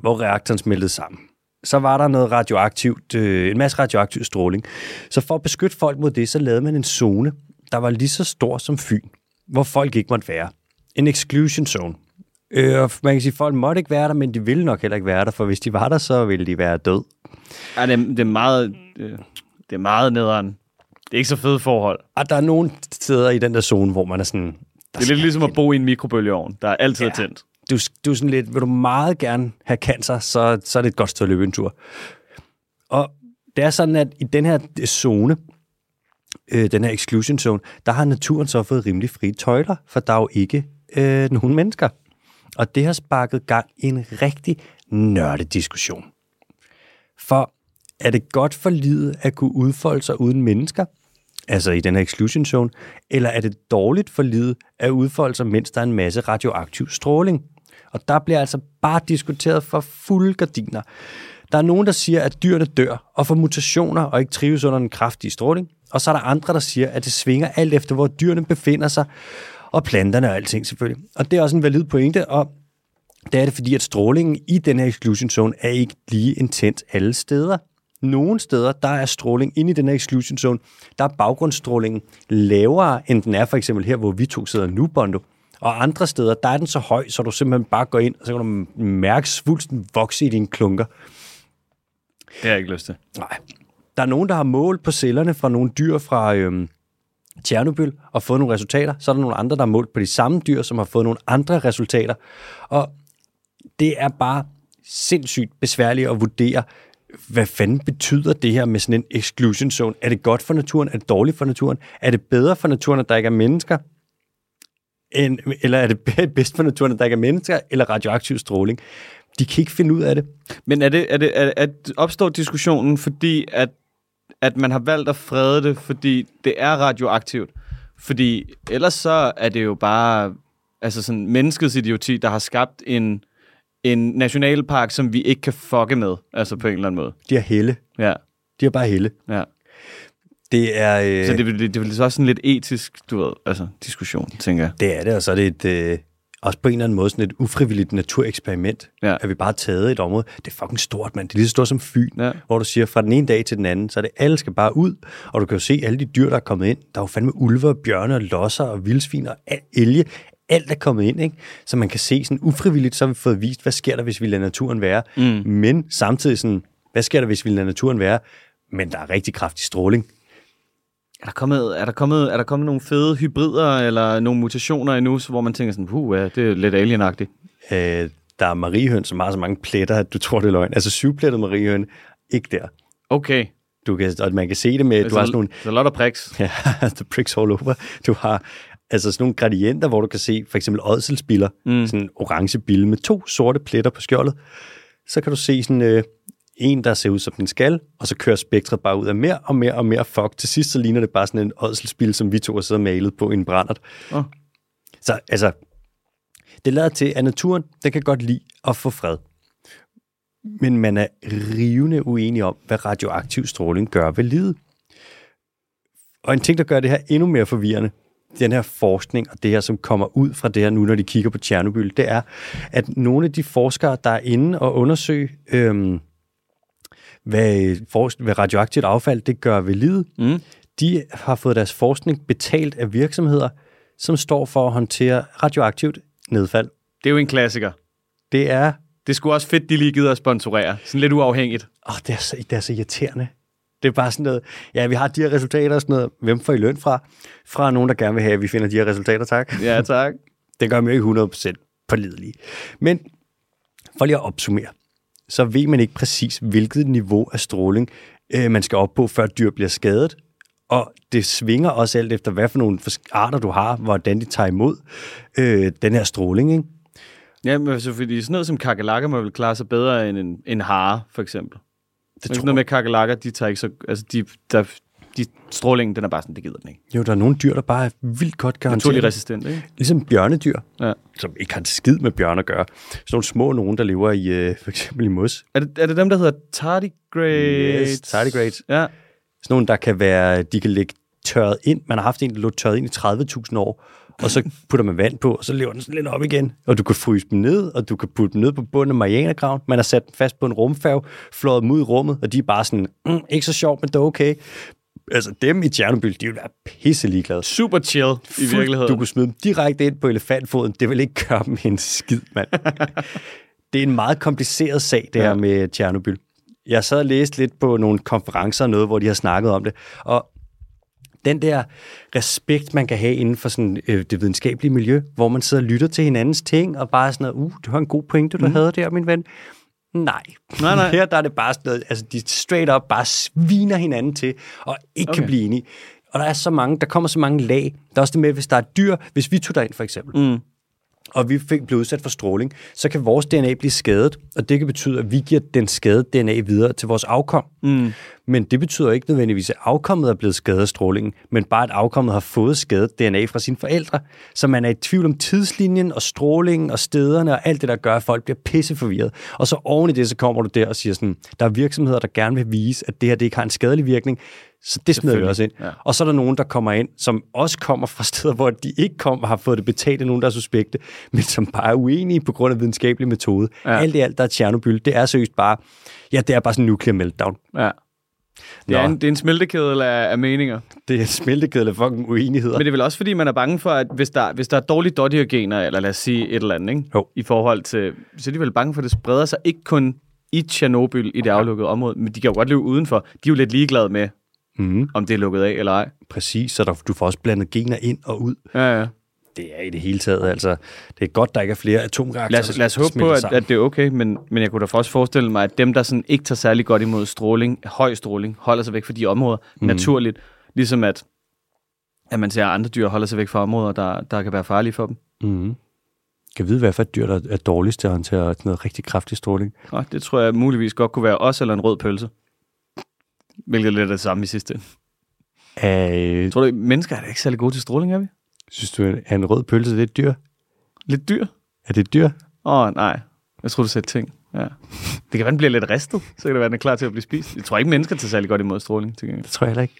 hvor reaktoren smeltede sammen, så var der noget radioaktivt, en masse radioaktiv stråling. Så for at beskytte folk mod det, så lavede man en zone, der var lige så stor som Fyn, hvor folk ikke måtte være. En exclusion zone. Man kan sige, at folk måtte ikke være der, men de ville nok heller ikke være der, for hvis de var der, så ville de være død. Ja, det er meget nederen. Det er ikke så fedt forhold. Og der er nogle steder i den der zone, hvor man er sådan... Det er lidt ligesom at bo i en mikrobølgeovn, der er altid tændt. Du er sådan lidt, vil du meget gerne have cancer, så er det et godt sted at løbe en tur. Og det er sådan, at i den her zone... den her exclusion zone, der har naturen så fået rimelig frie tøjler, for der er jo ikke nogen mennesker. Og det har sparket gang i en rigtig nørdediskussion. For er det godt for livet at kunne udfolde sig uden mennesker, altså i den her exclusion zone, eller er det dårligt for livet at udfolde sig, mens der er en masse radioaktiv stråling? Og der bliver altså bare diskuteret for fulde gardiner. Der er nogen, der siger, at dyrene dør og får mutationer og ikke trives under den kraftige stråling. Og så er der andre, der siger, at det svinger alt efter, hvor dyrene befinder sig, og planterne og alting selvfølgelig. Og det er også en valid pointe, og det er det fordi, at strålingen i den her exclusion zone er ikke lige intens alle steder. Nogle steder, der er stråling inde i den her exclusion zone, der er baggrundsstrålingen lavere, end den er for eksempel her, hvor vi to sidder nu, Bondo. Og andre steder, der er den så høj, så du simpelthen bare går ind, og så kan du mærke svulsten vokse i dine klunker. Det har jeg ikke lyst til. Nej. Der er nogen, der har målt på cellerne fra nogle dyr fra Tjernobyl og fået nogle resultater. Så er der nogle andre, der har målt på de samme dyr, som har fået nogle andre resultater. Og det er bare sindssygt besværligt at vurdere, hvad fanden betyder det her med sådan en exclusion zone? Er det godt for naturen? Er det dårligt for naturen? Er det bedre for naturen, at der ikke er mennesker? Eller er det bedst for naturen, at der ikke er mennesker? Eller radioaktiv stråling? De kan ikke finde ud af det. Men er det opstår diskussionen, fordi at man har valgt at frede det, fordi det er radioaktivt? Fordi ellers så er det jo bare altså sådan menneskets idioti, der har skabt en nationalpark, som vi ikke kan fucke med, altså på en eller anden måde. De er helle. Ja. De er bare helle. Ja. Det er... Så det er så også sådan lidt etisk, du ved, altså diskussion, tænker jeg. Det er det, og så er det et, også på en eller anden måde sådan et ufrivilligt natureksperiment, ja, at vi bare har taget et område. Det er fucking stort, mand. Det er lige så stort som Fyn, ja, hvor du siger, fra den ene dag til den anden, så er det, alle skal bare ud, og du kan jo se alle de dyr, der er kommet ind. Der er jo fandme ulve, bjørne, losser og vildsvin og elge. Alt er kommet ind, ikke? Så man kan se sådan ufrivilligt, så har vi fået vist, hvad sker der, hvis vi lader naturen være? Mm. Men samtidig sådan, hvad sker der, hvis vi lader naturen være? Men der er rigtig kraftig stråling. Er der kommet nogle fede hybrider eller nogle mutationer endnu, hvor man tænker sådan, det er lidt alienagtigt? Der er mariehøn, som har så mange pletter, at du tror, det er løgn. Altså 7-plettet mariehøn, ikke der. Okay. Og man kan se det med, du har sådan nogle... Der er lot of pricks. Ja, the pricks all over. Du har... Altså sådan nogle gradienter, hvor du kan se for eksempel ådselspiller, sådan en orange bille med 2 sorte pletter på skjoldet. Så kan du se sådan en, der ser ud som den skal, og så kører spektret bare ud af mere og mere og mere fuck. Til sidst så ligner det bare sådan en ådselspille, som vi to har siddet og malet på en brændert. Oh. Så altså, det lader til, at naturen, den kan godt lide at få fred. Men man er rivende uenig om, hvad radioaktiv stråling gør ved livet. Og en ting, der gør det her endnu mere forvirrende, den her forskning og det her, som kommer ud fra det her nu, når de kigger på Tjernobyl, det er, at nogle af de forskere, der er inde og undersøger, hvad radioaktivt affald det gør ved livet, de har fået deres forskning betalt af virksomheder, som står for at håndtere radioaktivt nedfald. Det er jo en klassiker. Det er sgu også fedt, de lige gider at sponsorere. Sådan lidt uafhængigt. Det er så irriterende. Det er bare sådan noget, ja, vi har de her resultater og sådan noget. Hvem får I løn fra? Fra nogen, der gerne vil have, at vi finder de her resultater, tak. Ja, tak. Det gør mig ikke 100% pålidelige. Men for lige at opsummere, så ved man ikke præcis, hvilket niveau af stråling man skal op på, før dyr bliver skadet. Og det svinger også alt efter, hvad for nogle arter du har, hvordan de tager imod den her stråling, ikke? Ja, men så fordi sådan noget som kakelakker må vel klare sig bedre end en hare, for eksempel. Det tror jeg med kakelakker, de tager ikke så... Altså, strålingen, den er bare sådan, det gider den ikke. Jo, der er nogle dyr, der bare er vildt godt garanteret. Naturligt resistent, ikke? Ligesom bjørnedyr, ja, som ikke har en skid med bjørn at gøre. Sådan nogle små nogen, der lever i, for eksempel i mos. Er det dem, der hedder Tardigrades? Yes, Tardigrades. Ja. Sådan nogle, der kan være... De kan ligge tørret ind. Man har haft en, der lå tørret ind i 30.000 år, og så putter man vand på, og så lever den sådan lidt op igen. Og du kan fryse dem ned, og du kan putte dem ned på bunden af Marianergraven. Man har sat dem fast på en rumfærge, flået dem ud i rummet, og de er bare sådan, ikke så sjovt, men det er okay. Altså dem i Tjernobyl, de er jo da pisse ligeglade. Super chill i virkeligheden. Du kunne smide dem direkte ind på elefantfoden. Det vil ikke gøre dem en skid, mand. Det er en meget kompliceret sag, det her med Tjernobyl. Jeg sad og læste lidt på nogle konferencer og noget, hvor de har snakket om det, og den der respekt, man kan have inden for sådan, det videnskabelige miljø, hvor man sidder og lytter til hinandens ting, og bare sådan noget, det var en god pointe, du havde der, min ven. Nej. Her der er det bare sådan noget, altså de straight up bare sviner hinanden til, og ikke kan blive enige. Og der er så mange, der kommer så mange lag. Der er også det med, hvis der er dyr, hvis vi tog derind for eksempel, og vi blev udsat for stråling, så kan vores DNA blive skadet, og det kan betyde, at vi giver den skadede DNA videre til vores afkom. Men det betyder ikke nødvendigvis, at afkommet er blevet skadet af strålingen, men bare, at afkommet har fået skadet DNA fra sine forældre. Så man er i tvivl om tidslinjen og strålingen og stederne og alt det, der gør, at folk bliver pisseforvirret. Og så oven i det, så kommer du der og siger sådan, der er virksomheder, der gerne vil vise, at det her det ikke har en skadelig virkning. Så det smider vi også ind. Ja. Og så er der nogen, der kommer ind, som også kommer fra steder, hvor de ikke kom og har fået det betalt af nogen, der er suspekte, men som bare er uenige på grund af videnskabelig metode. Ja. Alt i alt, der er Tjernobyl, det er seriøst bare, det er bare sådan en nuclear meltdown. Ja. Det er en smeltekedel af meninger. Det er en smeltekedel af fucking uenigheder. Men det er vel også, fordi man er bange for, at hvis der er dårlige dårlige gener, eller lad os sige et eller andet, ikke? I forhold til, så er de vel bange for, at det spreder sig ikke kun i Tjernobyl i det aflukkede område, men de kan jo godt leve udenfor. De er jo lidt ligeglade med, om det er lukket af eller ej. Præcis, så du får også blandet gener ind og ud. Ja, ja. Det er i det hele taget, altså. Det er godt, der ikke er flere atomreaktorer. Lad os håbe på, at det er okay, men jeg kunne da også forestille mig, at dem, der sådan ikke tager særlig godt imod stråling, høj stråling, holder sig væk fra de områder naturligt, ligesom at man ser, at andre dyr holder sig væk fra områder, der kan være farlige for dem. Mm. Kan vide, hvad for et dyr, der er dårligst til at håndtere noget rigtig kraftig stråling? Nå, det tror jeg muligvis godt kunne være os eller en rød pølse. Hvilket lidt er det samme i sidste ende. Tror du, mennesker er da ikke særlig gode til stråling, er vi? Synes du, at en rød pølse det er et dyr? Lidt dyr? Er det et dyr? Nej. Jeg tror du sagde ting. Ja. Det kan være, den bliver lidt ristet. Så kan det være, den er klar til at blive spist. Jeg tror ikke, mennesker tager særlig godt imod stråling. Det tror jeg heller ikke.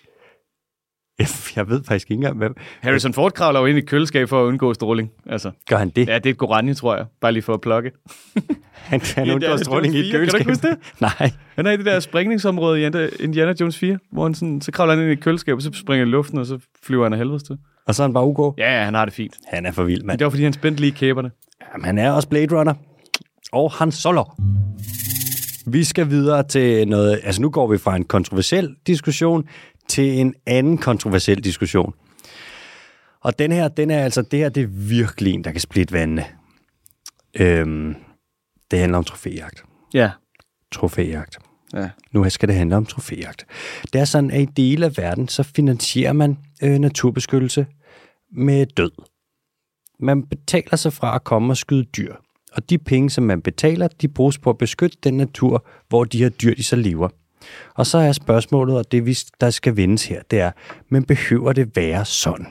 Jeg ved faktisk ikke engang, hvad... Harrison Ford kravler jo ind i køleskab for at undgå stråling. Altså. Gør han det? Ja, det er et Gorenje, tror jeg. Bare lige for at plukke. Han undgår stråling i et køleskab. Kan du ikke huske det? Nej. Han er i det der sprængningsområde i Indiana Jones 4, hvor han sådan, så kravler han ind i et køleskab, og så springer i luften, og så flyver han af helvedes til. Og så er han bare ugo? Ja, han har det fint. Han er for vild, mand. Det var, fordi han spændte lige kæberne. Jamen, han er også Blade Runner. Og han Solo. Vi skal videre til noget... Altså, nu går vi fra en kontroversiel diskussion til en anden kontroversiel diskussion. Og det her er virkelig en, der kan splitte vandene. Det handler om trofæjagt. Ja. Trofæjagt. Ja. Nu skal det handle om trofæjagt. Det er sådan, at i dele af verden, så finansierer man naturbeskyttelse med død. Man betaler sig fra at komme og skyde dyr. Og de penge, som man betaler, de bruges på at beskytte den natur, hvor de her dyr, de så lever. Og så er spørgsmålet, og det, der skal vendes her, det er, men behøver det være sådan?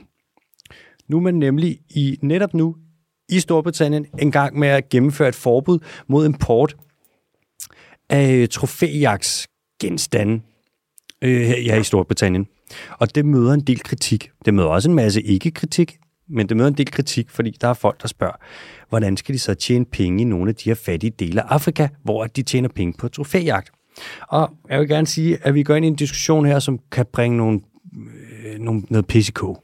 Nu er man nemlig i Storbritannien en gang med at gennemføre et forbud mod import af trofæjagtsgenstande her i Storbritannien. Og det møder en del kritik. Det møder også en masse ikke-kritik, men det møder en del kritik, fordi der er folk, der spørger, hvordan skal de så tjene penge i nogle af de her fattige dele af Afrika, hvor de tjener penge på trofæjagt? Og jeg vil gerne sige, at vi går ind i en diskussion her, som kan bringe noget PCK. Og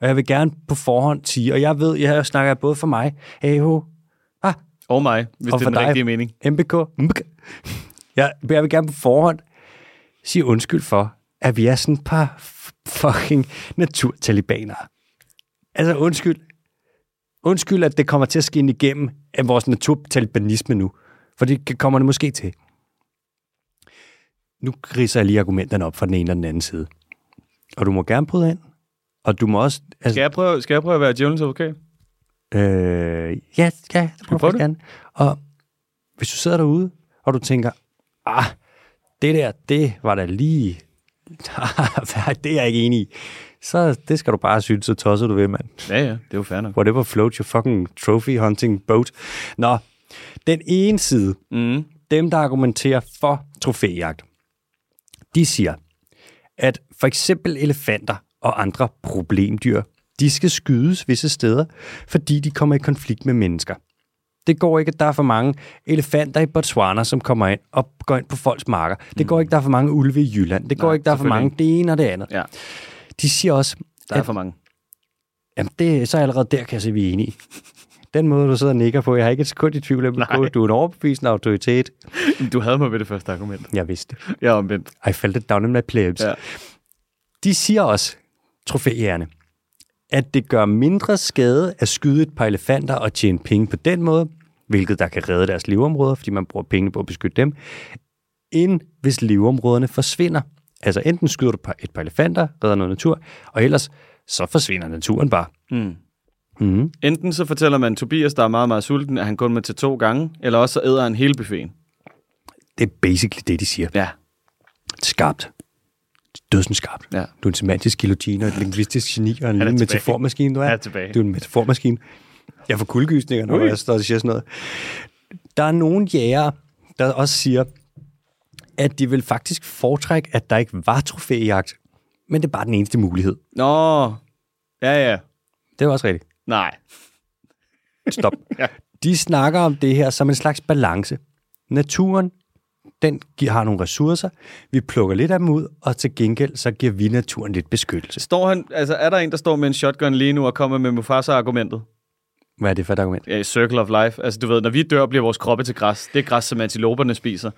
jeg vil gerne på forhånd sige, og jeg ved, jeg snakker både for mig, og mig, hvis og det er den rigtige mening. MBK. Jeg vil gerne på forhånd sige undskyld for, at vi er sådan et par fucking naturtalibanere. Altså undskyld. Undskyld, at det kommer til at skinne igennem af vores naturtalibanisme nu. For det kommer det måske til. Nu ridser jeg lige argumenterne op fra den ene eller den anden side. Og du må gerne bryde ind. Og du må også... Altså, skal jeg prøve at være djævelens advokat? Ja, det prøver jeg gerne. Og hvis du sidder derude, og du tænker, det var da lige... det er jeg ikke enig i. Så det skal du bare synes, så tosser du ved, mand. Ja, det er jo fair nok. Whatever floats your fucking trophy hunting boat. Nå, den ene side, dem der argumenterer for trofæjagt, de siger, at for eksempel elefanter og andre problemdyr, de skal skydes visse steder, fordi de kommer i konflikt med mennesker. Det går ikke, at der er for mange elefanter i Botswana, som kommer ind og går ind på folks marker. Det går ikke, der er for mange ulve i Jylland. Det går ikke, der er for mange det ene og det andet. Ja. De siger også... Der er for mange. Jamen, så allerede der kan jeg se, vi er enige. Den måde, du sidder og nikker på, jeg har ikke et sekund i tvivl om, du er en overbevisende autoritet. Du havde mig ved det første argument. Jeg vidste. Jeg er omvendt. I felt it down in my plebs. Ja. De siger også, trofæjægerne, at det gør mindre skade at skyde et par elefanter og tjene penge på den måde, hvilket der kan redde deres leveområder, fordi man bruger penge på at beskytte dem, end hvis leveområderne forsvinder. Altså enten skyder du et par elefanter, redder noget natur, og ellers så forsvinder naturen bare. Mm. Mm-hmm. Enten så fortæller man Tobias, der er meget, meget sulten, at han kun må til 2 gange, eller også så æder han hele buffeten. Det er basically det, de siger. Ja. Skarpt. Dødsenskarpt. Ja. Du er en semantisk guillotine, og et linguistisk geni, og en lille metaformaskine, du er. Du er en metaformaskine. Jeg får kuldegysninger, når jeg står og siger sådan noget. Der er nogle jægere, der også siger, at de vil faktisk foretrække, at der ikke var trofæjagt, men det er bare den eneste mulighed. Nå, ja. Det er også rigtigt. Nej. Stop. Ja. De snakker om det her som en slags balance. Naturen, den har nogle ressourcer. Vi plukker lidt af dem ud, og til gengæld, så giver vi naturen lidt beskyttelse. Er der en, der står med en shotgun lige nu og kommer med Mufasa-argumentet? Hvad er det for et argument? Circle of life. Altså, du ved, når vi dør, bliver vores kroppe til græs. Det er græs, som antiloperne spiser.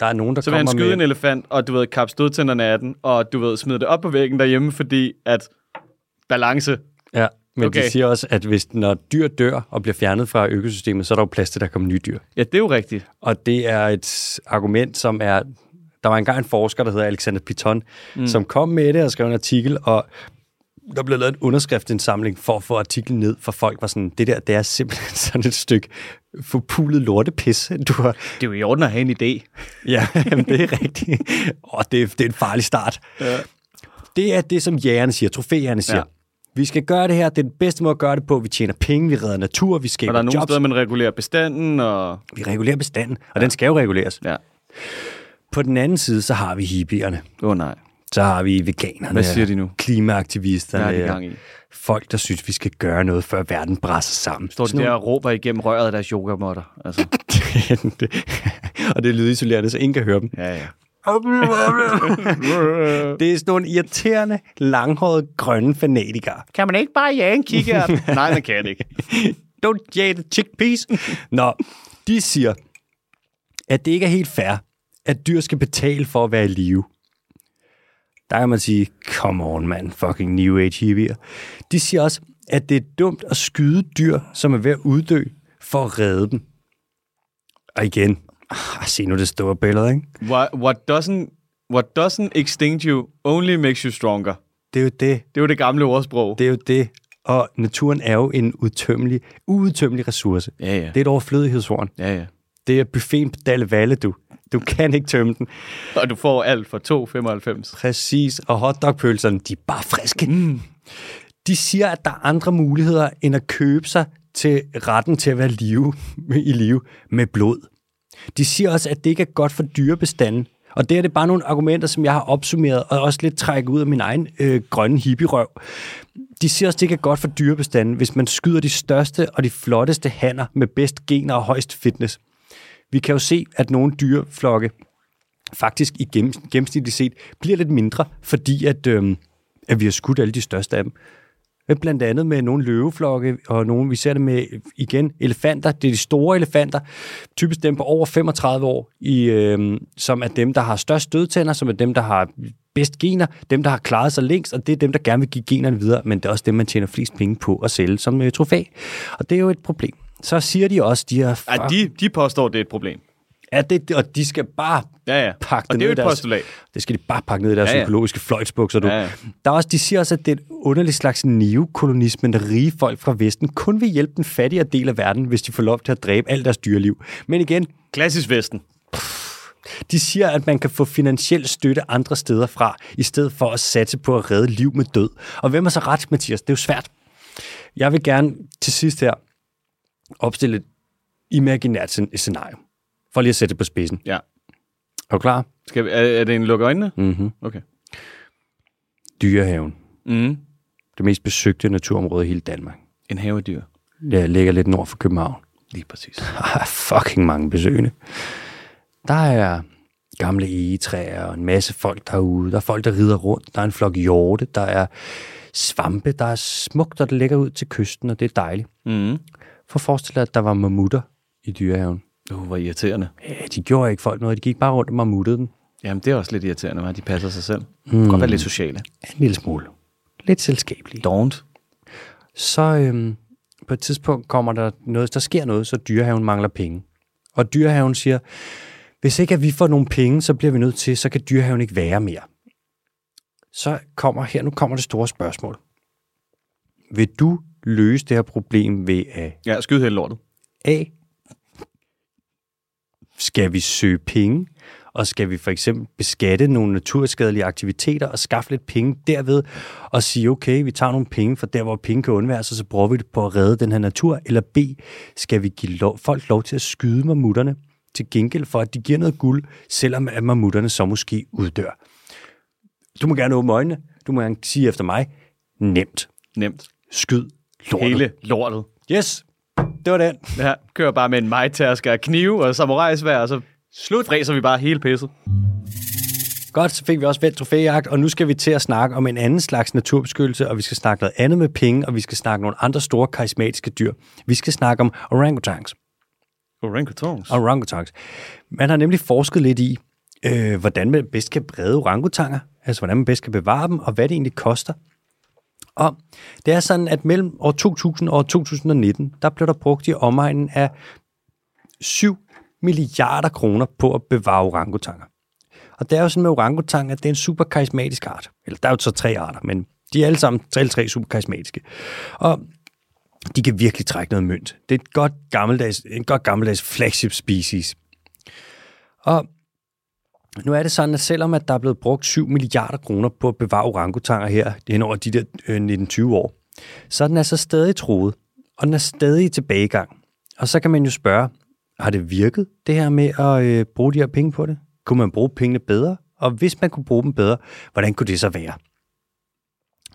Der er nogen, der så vil han skyde med en elefant, og du ved, kappe stødtænderne af den, og du ved, smide det op på væggen derhjemme, fordi at balance. Ja, men okay. De siger også, at hvis når dyr dør og bliver fjernet fra økosystemet, så er der jo plads til, at der kommer nye dyr. Ja, det er jo rigtigt. Og det er et argument, som er... Der var engang en forsker, der hedder Alexander Piton, som kom med det og skrev en artikel, og der blev lavet en underskriftindsamling for at få artiklen ned, for folk var sådan, det der, det er simpelthen sådan et stykke forpulet lortepis. Det er jo i orden at have en idé. Ja, jamen, det er rigtigt. Det er en farlig start. Ja. Det er det, som jægerne siger, trofæjægerne siger. Ja. Vi skal gøre det her, det er den bedste måde at gøre det på. Vi tjener penge, vi redder natur, vi skaber jobs. Og der er nogle steder, man regulerer bestanden. Vi regulerer bestanden, og den skal jo reguleres. Ja. På den anden side, så har vi hippierne. Nej. Så har vi veganerne. Hvad siger de nu? Klimaaktivisterne. Hvad er de gang i? Folk, der synes, vi skal gøre noget, før verden brænder sammen. Står de der og råber igennem røret af deres yogamotter? Altså. Og det er lydisolerende, så ingen kan høre dem. Ja, ja. Det er sådan nogle irriterende, langhårede, grønne fanatikere. Kan man ikke bare jage en kikært? Nej, man kan ikke. Don't jage the chickpeas. Nå, de siger, at det ikke er helt fair, at dyr skal betale for at være i live. Der kan man sige, come on, man, fucking new age hippier. De siger også, at det er dumt at skyde dyr, som er ved at uddø, for at redde dem. Og igen, se nu det store billede, ikke? What doesn't extinct you only makes you stronger. Det er jo det. Det er jo det gamle ordsprog. Det er jo det. Og naturen er jo en uudtømmelig ressource. Ja, ja. Det er et overflødighedshorn. Ja, ja. Det er buffeten på Dalle Valle, du. Du kan ikke tømme den. Og du får alt for 2,95. Præcis, og hotdogpølserne, de er bare friske. Mm. De siger, at der er andre muligheder, end at købe sig til retten til at være i live med blod. De siger også, at det ikke er godt for dyrebestanden. Og det er det bare nogle argumenter, som jeg har opsummeret, og også lidt trækket ud af min egen grønne hippierøv. De siger også, at det ikke er godt for dyrebestanden, hvis man skyder de største og de flotteste hanner med bedst gener og højst fitness. Vi kan jo se, at nogle dyreflokke faktisk i gennemsnitligt set bliver lidt mindre, fordi at vi har skudt alle de største af dem. Blandt andet med nogle løveflokke, og nogle, vi ser det med, igen, elefanter. Det er de store elefanter, typisk dem på over 35 år, som er dem, der har størst stødtænder, som er dem, der har bedst gener, dem, der har klaret sig længst, og det er dem, der gerne vil give generne videre, men det er også dem, man tjener flest penge på at sælge som trofæ. Og det er jo et problem. Så siger de også, de påstår, det er et problem. Ja, og de skal bare pakke det ned i deres... postulat. Det skal de bare pakke ned i deres økologiske fløjtsbukser. Ja, ja. De siger også, at det er et underligt slags neokolonisme, der rige folk fra Vesten kun vil hjælpe den fattigere del af verden, hvis de får lov til at dræbe alt deres dyreliv. Men igen... Klassisk Vesten. De siger, at man kan få finansiel støtte andre steder fra, i stedet for at satse på at redde liv med død. Og hvem er så ret, Mathias? Det er jo svært. Jeg vil gerne til sidst her opstille et imaginært scenarie. For lige at sætte det på spidsen. Ja. Er du klar? Er det en luk øjnene? Mhm. Okay. Dyrehaven. Mhm. Det mest besøgte naturområde i hele Danmark. En have af dyr. Ja, ligger lidt nord for København. Lige præcis. Der er fucking mange besøgende. Der er gamle egetræer og en masse folk derude. Der er folk, der rider rundt. Der er en flok hjorte. Der er svampe. Der er smukt, og det ligger ud til kysten, og det er dejligt. Mhm. For at forestille dig, at der var mammutter i dyrehaven. Hvor irriterende. Ja, de gjorde ikke folk noget. De gik bare rundt og mammuttede dem. Jamen, det er også lidt irriterende, hvad? De passer sig selv. Mm. Godt være lidt sociale. En lille smule. Lidt selskabelige. Don't. Så på et tidspunkt kommer der noget, der sker noget, så dyrehaven mangler penge. Og dyrehaven siger, hvis ikke at vi får nogle penge, så bliver vi nødt til, så kan dyrehaven ikke være mere. Så kommer det store spørgsmål. Vil du løse det her problem ved at... Ja, skyde hele lortet. Skal vi søge penge, og skal vi for eksempel beskatte nogle naturskadelige aktiviteter og skaffe lidt penge derved, og sige, okay, vi tager nogle penge fra der, hvor penge kan undværes, og så bruger vi det på at redde den her natur, eller B, skal vi give folk lov til at skyde mammutterne til gengæld for, at de giver noget guld, selvom at mammutterne så måske uddør? Du må gerne åbne øjnene, du må gerne sige efter mig, nemt. Skyd lortet. Hele lortet. Yes. Det var den. Ja, kører bare med en majtærsker og knive og samurajsværd, og så fræser vi bare hele pisset. Godt, så fik vi også vendt trofæjagt, og nu skal vi til at snakke om en anden slags naturbeskyttelse, og vi skal snakke noget andet med penge, og vi skal snakke nogle andre store karismatiske dyr. Vi skal snakke om orangutans. Orangutans. Man har nemlig forsket lidt i, hvordan man bedst kan brede orangutanger, altså hvordan man bedst kan bevare dem, og hvad det egentlig koster. Og det er sådan, at mellem år 2000 og år 2019, der blev der brugt i omegnen af 7 milliarder kroner på at bevare orangutanger. Og det er jo sådan med orangutanger, at det er en super karismatisk art. Eller der er jo så 3 arter, men de er alle sammen 3 super karismatiske. Og de kan virkelig trække noget mønt. Det er et godt gammeldags, en godt gammeldags flagship species. Og nu er det sådan, at selvom at der er blevet brugt 7 milliarder kroner på at bevare orangutanger her hen over de der 19-20 år, så er den altså stadig truet, og den er stadig i tilbagegang. Og så kan man jo spørge, har det virket, det her med at bruge de her penge på det? Kunne man bruge pengene bedre? Og hvis man kunne bruge dem bedre, hvordan kunne det så være?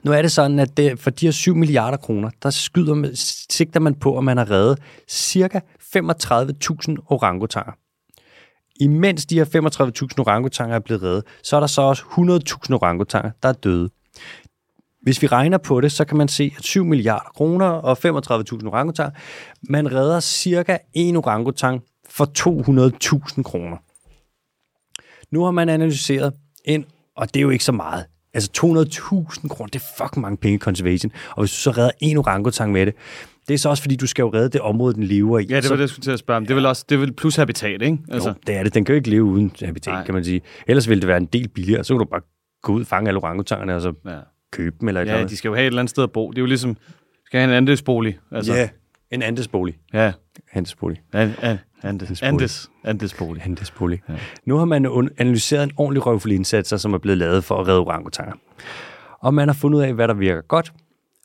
Nu er det sådan, at det, for de her 7 milliarder kroner, der sigter man på, at man har reddet ca. 35.000 orangutanger. Imens de her 35.000 orangutanger er blevet reddet, så er der så også 100.000 orangutanger, der er døde. Hvis vi regner på det, så kan man se, at 7 milliarder kroner og 35.000 orangutanger, man redder ca. 1 orangutang for 200.000 kroner. Nu har man analyseret ind, og det er jo ikke så meget. Altså 200.000 kroner, det er fucking mange penge i conservation. Og hvis du så redder 1 orangutang med det, det er så også fordi, du skal jo redde det område, den lever i. Ja, det var det, jeg skulle til at spørge om. Ja. Det er vel plus habitat, ikke? Altså. Jo, det er det. Den kan jo ikke leve uden habitat, Kan man sige. Ellers ville det være en del billigere, så kunne du bare gå ud og fange alle orangutangerne og så købe dem. Eller de skal jo have et eller andet sted at bo. Det er jo ligesom, skal have en andelsbolig. Altså. Ja, en andelsbolig. Ja. Andelsbolig. Andesbolig. Ja. Nu har man analyseret en ordentlig røvfuld indsatser, som er blevet lavet for at redde orangutanger. Og man har fundet ud af, hvad der virker godt,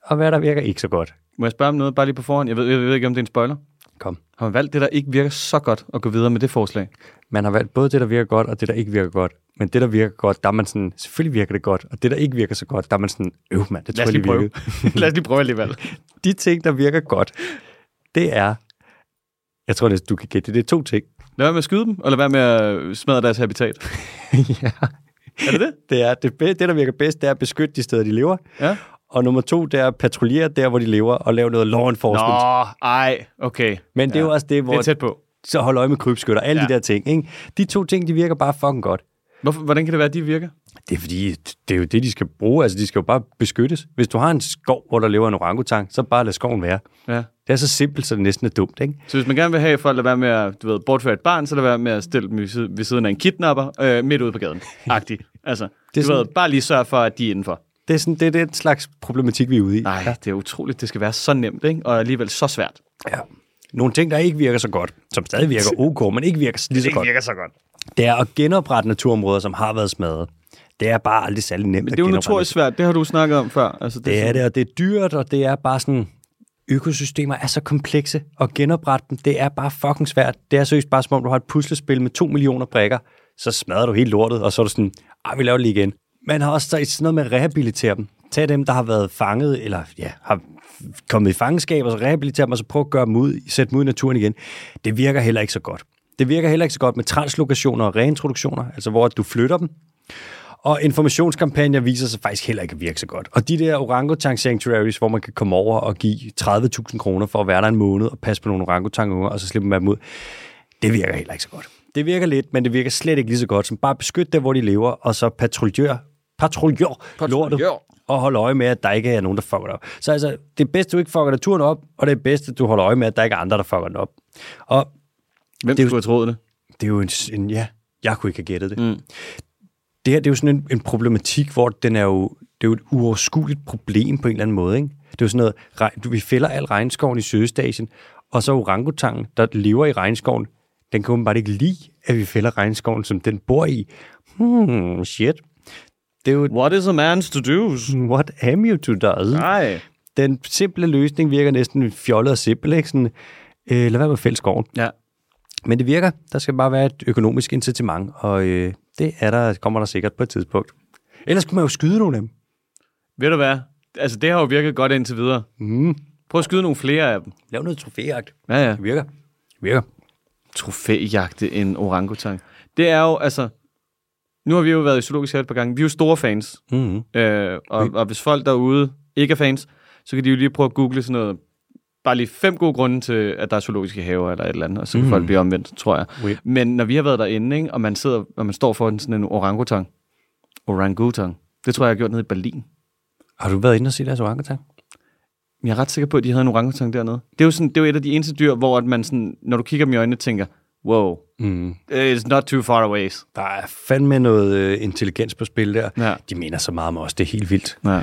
og hvad der virker ikke så godt. Må jeg spørge om noget, bare lige på forhånd? Jeg ved ikke, om det er en spoiler. Kom. Har man valgt det, der ikke virker så godt, at gå videre med det forslag? Man har valgt både det, der virker godt, og det, der ikke virker godt. Men det, der virker godt, der er man sådan, selvfølgelig virker det godt. Og det, der ikke virker så godt, der er man sådan, mand, det tror jeg lige virkede. Lad os lige prøve alligevel. De ting, der virker godt, det er... Jeg tror, du kan gætte det. Det er 2 ting. Lad være med at skyde dem, og lad være med at smadre deres habitat. Ja. Er det det? Det, der virker bedst, det er at beskytte de steder, de lever. Ja. Og nummer 2, det er at patruljere der, hvor de lever, og lave noget law enforcement. Nå, ej, okay. Men det er jo også det, hvor... Det er tæt på. Så hold øje med krybskytter, alle de der ting. Ikke? De 2 ting, de virker bare fucking godt. Hvordan kan det være, at de virker? Det er fordi, det er jo det, de skal bruge. Altså, de skal jo bare beskyttes. Hvis du har en skov, hvor der lever en orangutang, så bare lad skoven være. Ja. Det er så simpelt, så det næsten er dumt, ikke? Så hvis man gerne vil have folk, der være med at bortføre et barn, så der være med at stille dem ved siden af en kidnapper midt ude på gaden. Agtigt. Altså, det er sådan, bare lige sørge for, at de er indenfor. Det er sådan, det er den slags problematik, vi er ude i. Nej, det er utroligt. Det skal være så nemt, ikke? Og alligevel så svært. Ja. Nogle ting, der ikke virker så godt, som stadig virker ok, men ikke virker lige så godt. Det virker så godt. Det er at genoprette naturområder, som har været smadret. Det er bare aldrig særlig nemt. Men det er jo notorisk svært. Det har du snakket om før. Altså, det er det, og det er dyrt, og det er bare sådan... Økosystemer er så komplekse, og genoprette dem, det er bare fucking svært. Det er seriøst bare, som om du har et puslespil med 2 millioner brikker, så smadrer du helt lortet, og så er du sådan, vi laver det lige igen. Man har også sådan noget med at rehabilitere dem. Tag dem, der har været fanget, eller har kommet i fangenskab, og så rehabilitere dem, og så prøv at gøre dem ud, sætte dem ud i naturen igen. Det virker heller ikke så godt. Det virker heller ikke så godt med translokationer og reintroduktioner, altså hvor du flytter dem. Og informationskampagner viser sig faktisk heller ikke virke så godt. Og de der orangutang sanctuaries, hvor man kan komme over og give 30.000 kroner for at være der en måned og passe på nogle orangutanger, og så slipper man dem ud, det virker heller ikke så godt. Det virker lidt, men det virker slet ikke lige så godt, som bare beskytte der, hvor de lever, og så patruljør lortet, og holde øje med, at der ikke er nogen, der fucker op. Så altså, det er bedst, du ikke fucker naturen op, og det er bedst, at du holder øje med, at der ikke er andre, der fucker den op. Og hvem skulle have troet det? Det er jo jeg kunne ikke have gættet det. Mm. Det her, det er jo sådan en problematik, hvor det er jo et uoverskueligt problem på en eller anden måde, ikke? Det er jo sådan noget, vi fælder al regnskoven i Sydøstasien, og så orangutangen, der lever i regnskoven, den kan jo bare ikke lide, at vi fælder regnskoven, som den bor i. Shit. Det er jo, what is a man's to do? What am you to do? Nej. Den simple løsning virker næsten fjollet og simpel, ikke? Sådan, lad være med at fælde skoven. Ja. Men det virker. Der skal bare være et økonomisk incitament, og kommer der sikkert på et tidspunkt. Ellers kunne man jo skyde nogle af dem. Ved du hvad? Altså, det har jo virket godt indtil videre. Mm. Prøv at skyde nogle flere af dem. Lav noget trofæjagt. Ja. Det virker. Trofæjagte en orangutang. Det er jo, altså... Nu har vi jo været i zoologisk have et par gange. Vi er jo store fans. Mm-hmm. Og hvis folk derude ikke er fans, så kan de jo lige prøve at google sådan noget bare lige 5 gode grunde til, at der er zoologiske haver eller et eller andet, og så folk bliver omvendt, tror jeg. Oui. Men når vi har været derinde, ikke, og man sidder, og man står for sådan en orangutang. Orangutang. Det tror jeg, jeg har gjort nede i Berlin. Har du været inde og se deres orangutang? Jeg er ret sikker på, at de havde en orangutang dernede. Det er jo, sådan, det er jo et af de eneste dyr, hvor man sådan, når du kigger dem i øjnene, tænker, wow, it's not too far away. Der er fandme noget intelligens på spil der. Ja. De mener så meget om os, det er helt vildt. Ja. De er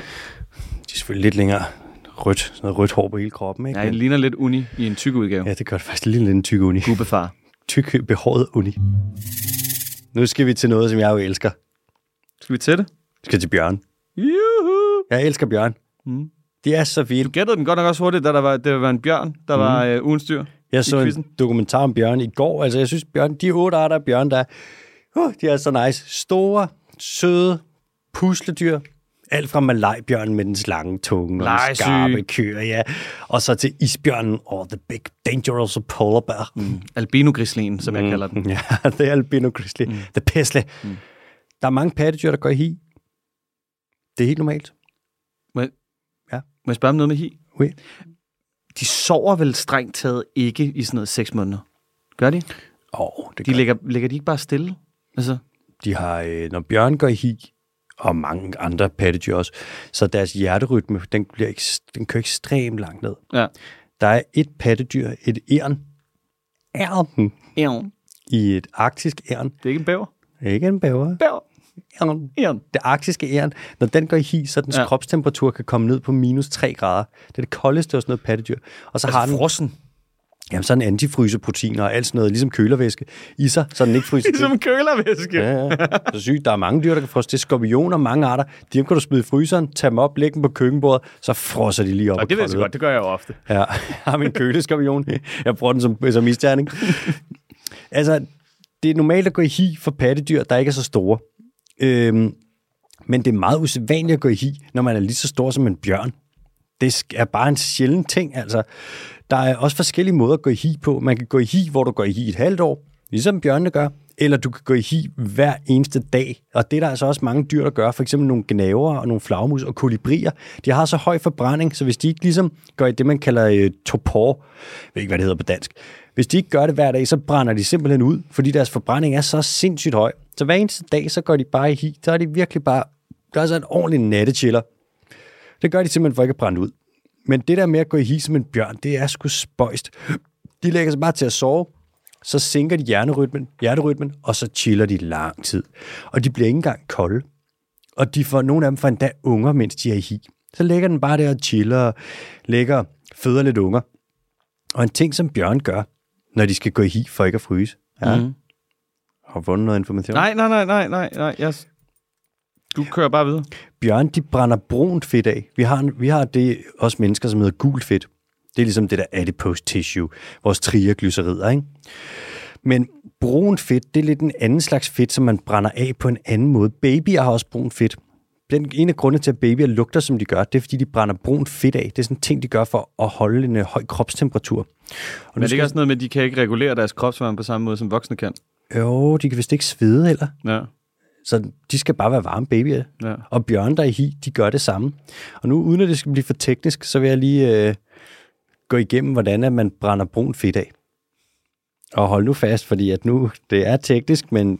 selvfølgelig lidt længere rødt, sådan noget rødt hår på hele kroppen. Ikke? Ja, det ligner lidt uni i en tyk udgave. Ja, det gør det faktisk lidt en tyk uni. Gubbefar. Tyk, behåret uni. Nu skal vi til noget, som jeg jo elsker. Skal vi til det? Vi skal til bjørn. Juhu! Jeg elsker bjørn. Mm. Det er så vildt. Du gættede den godt nok også hurtigt, da der var en bjørn, der var ugens dyr. Jeg så en dokumentar om bjørn i går. Altså, jeg synes, bjørn, de 8 arter af bjørn, der de er så nice. Store, søde, pusledyr. Alt fra malajbjørnen med den lange tunge og skarpe køer, ja. Og så til isbjørnen og the big dangerous polar bear. Mm. Albinogrislingen, som jeg kalder den. Ja, det er albinogrislingen. The pestle. Mm. Der er mange pattedyr, der går i hi. Det er helt normalt. Må jeg spørge om noget med hi? Oui. De sover vel strengt taget ikke i sådan noget 6 måneder? Gør de? Det gør de. Ligger de ikke bare stille? Altså. De har, når bjørn går i hi, og mange andre pattedyr også, så deres hjerterytme, den kører ekstremt langt ned. Ja. Der er et pattedyr, et ærn. Ærn. I et arktisk ærn. Det er ikke en bæver. Det arktiske æren, når den går i hi, så dens kropstemperatur kan komme ned på minus 3 grader. Det er det koldeste og sådan noget pattedyr. Og så altså har den frossen. Jamen, så er den antifryseproteiner og alt sådan noget, ligesom kølervæske i sig, så den ikke fryser til. Ligesom kølervæske? Ja. Så sygt, der er mange dyr, der kan fryse til. Skorpioner, mange arter, dem kan du smide i fryseren, tage dem op, lægge dem på køkkenbordet, så frosser de lige op. Og det ved jeg så godt, det gør jeg jo ofte. Ja, jeg har min køleskorpion. Jeg bruger den som isterning. Altså, det er normalt at gå i hi for pattedyr, der ikke er så store. Men det er meget usædvanligt at gå i hi, når man er lige så stor som en bjørn. Det er bare en sjælden ting, altså. Der er også forskellige måder at gå i hi på. Man kan gå i hi, hvor du går i hi et halvt år, ligesom bjørnene gør, eller du kan gå i hi hver eneste dag. Og det er der altså også mange dyr, der gør. For eksempel nogle gnavere og nogle flagmus og kolibrier. De har så høj forbrænding, så hvis de ikke ligesom gør i det, man kalder torpor, jeg ved ikke, hvad det hedder på dansk. Hvis de ikke gør det hver dag, så brænder de simpelthen ud, fordi deres forbrænding er så sindssygt høj. Så hver eneste dag, så går de bare i hi. Så er de virkelig bare, der er så en ordentlig nattechiller. Det gør de simpelthen for ikke at brænde ud. Men det der med at gå i hi som en bjørn, det er sgu spøjst. De lægger sig bare til at sove, så sænker de hjerterytmen, og så chiller de lang tid. Og de bliver ikke engang kolde. Og de får, nogle af dem får endda unger, mens de er i hi. Så lægger den bare der og chiller, og lægger føder lidt unger. Og en ting, som bjørn gør, når de skal gå i hi for ikke at fryse. Ja. Mm. Har du vundet noget information? Nej. Yes. Du kører bare videre. Bjørn, de brænder brunt fedt af. Vi har det også mennesker, som hedder gult fedt. Det er ligesom det der adipose tissue, vores triaglyserider, ikke? Men brunt fedt, det er lidt en anden slags fedt, som man brænder af på en anden måde. Babyer har også brunt fedt. En af grundene til, at babyer lugter, som de gør, det er, fordi de brænder brunt fedt af. Det er sådan en ting, de gør for at holde en høj kropstemperatur. Men det er ikke også noget med, at de kan ikke regulere deres kropsvarme på samme måde, som voksne kan? Jo, de kan vist ikke svede heller. Ja. Så de skal bare være varme babyer. Ja. Og bjørn, der er i hi, de gør det samme. Og nu, uden at det skal blive for teknisk, så vil jeg lige gå igennem, hvordan man brænder brunt fedt af. Og hold nu fast, fordi at nu, det er teknisk, men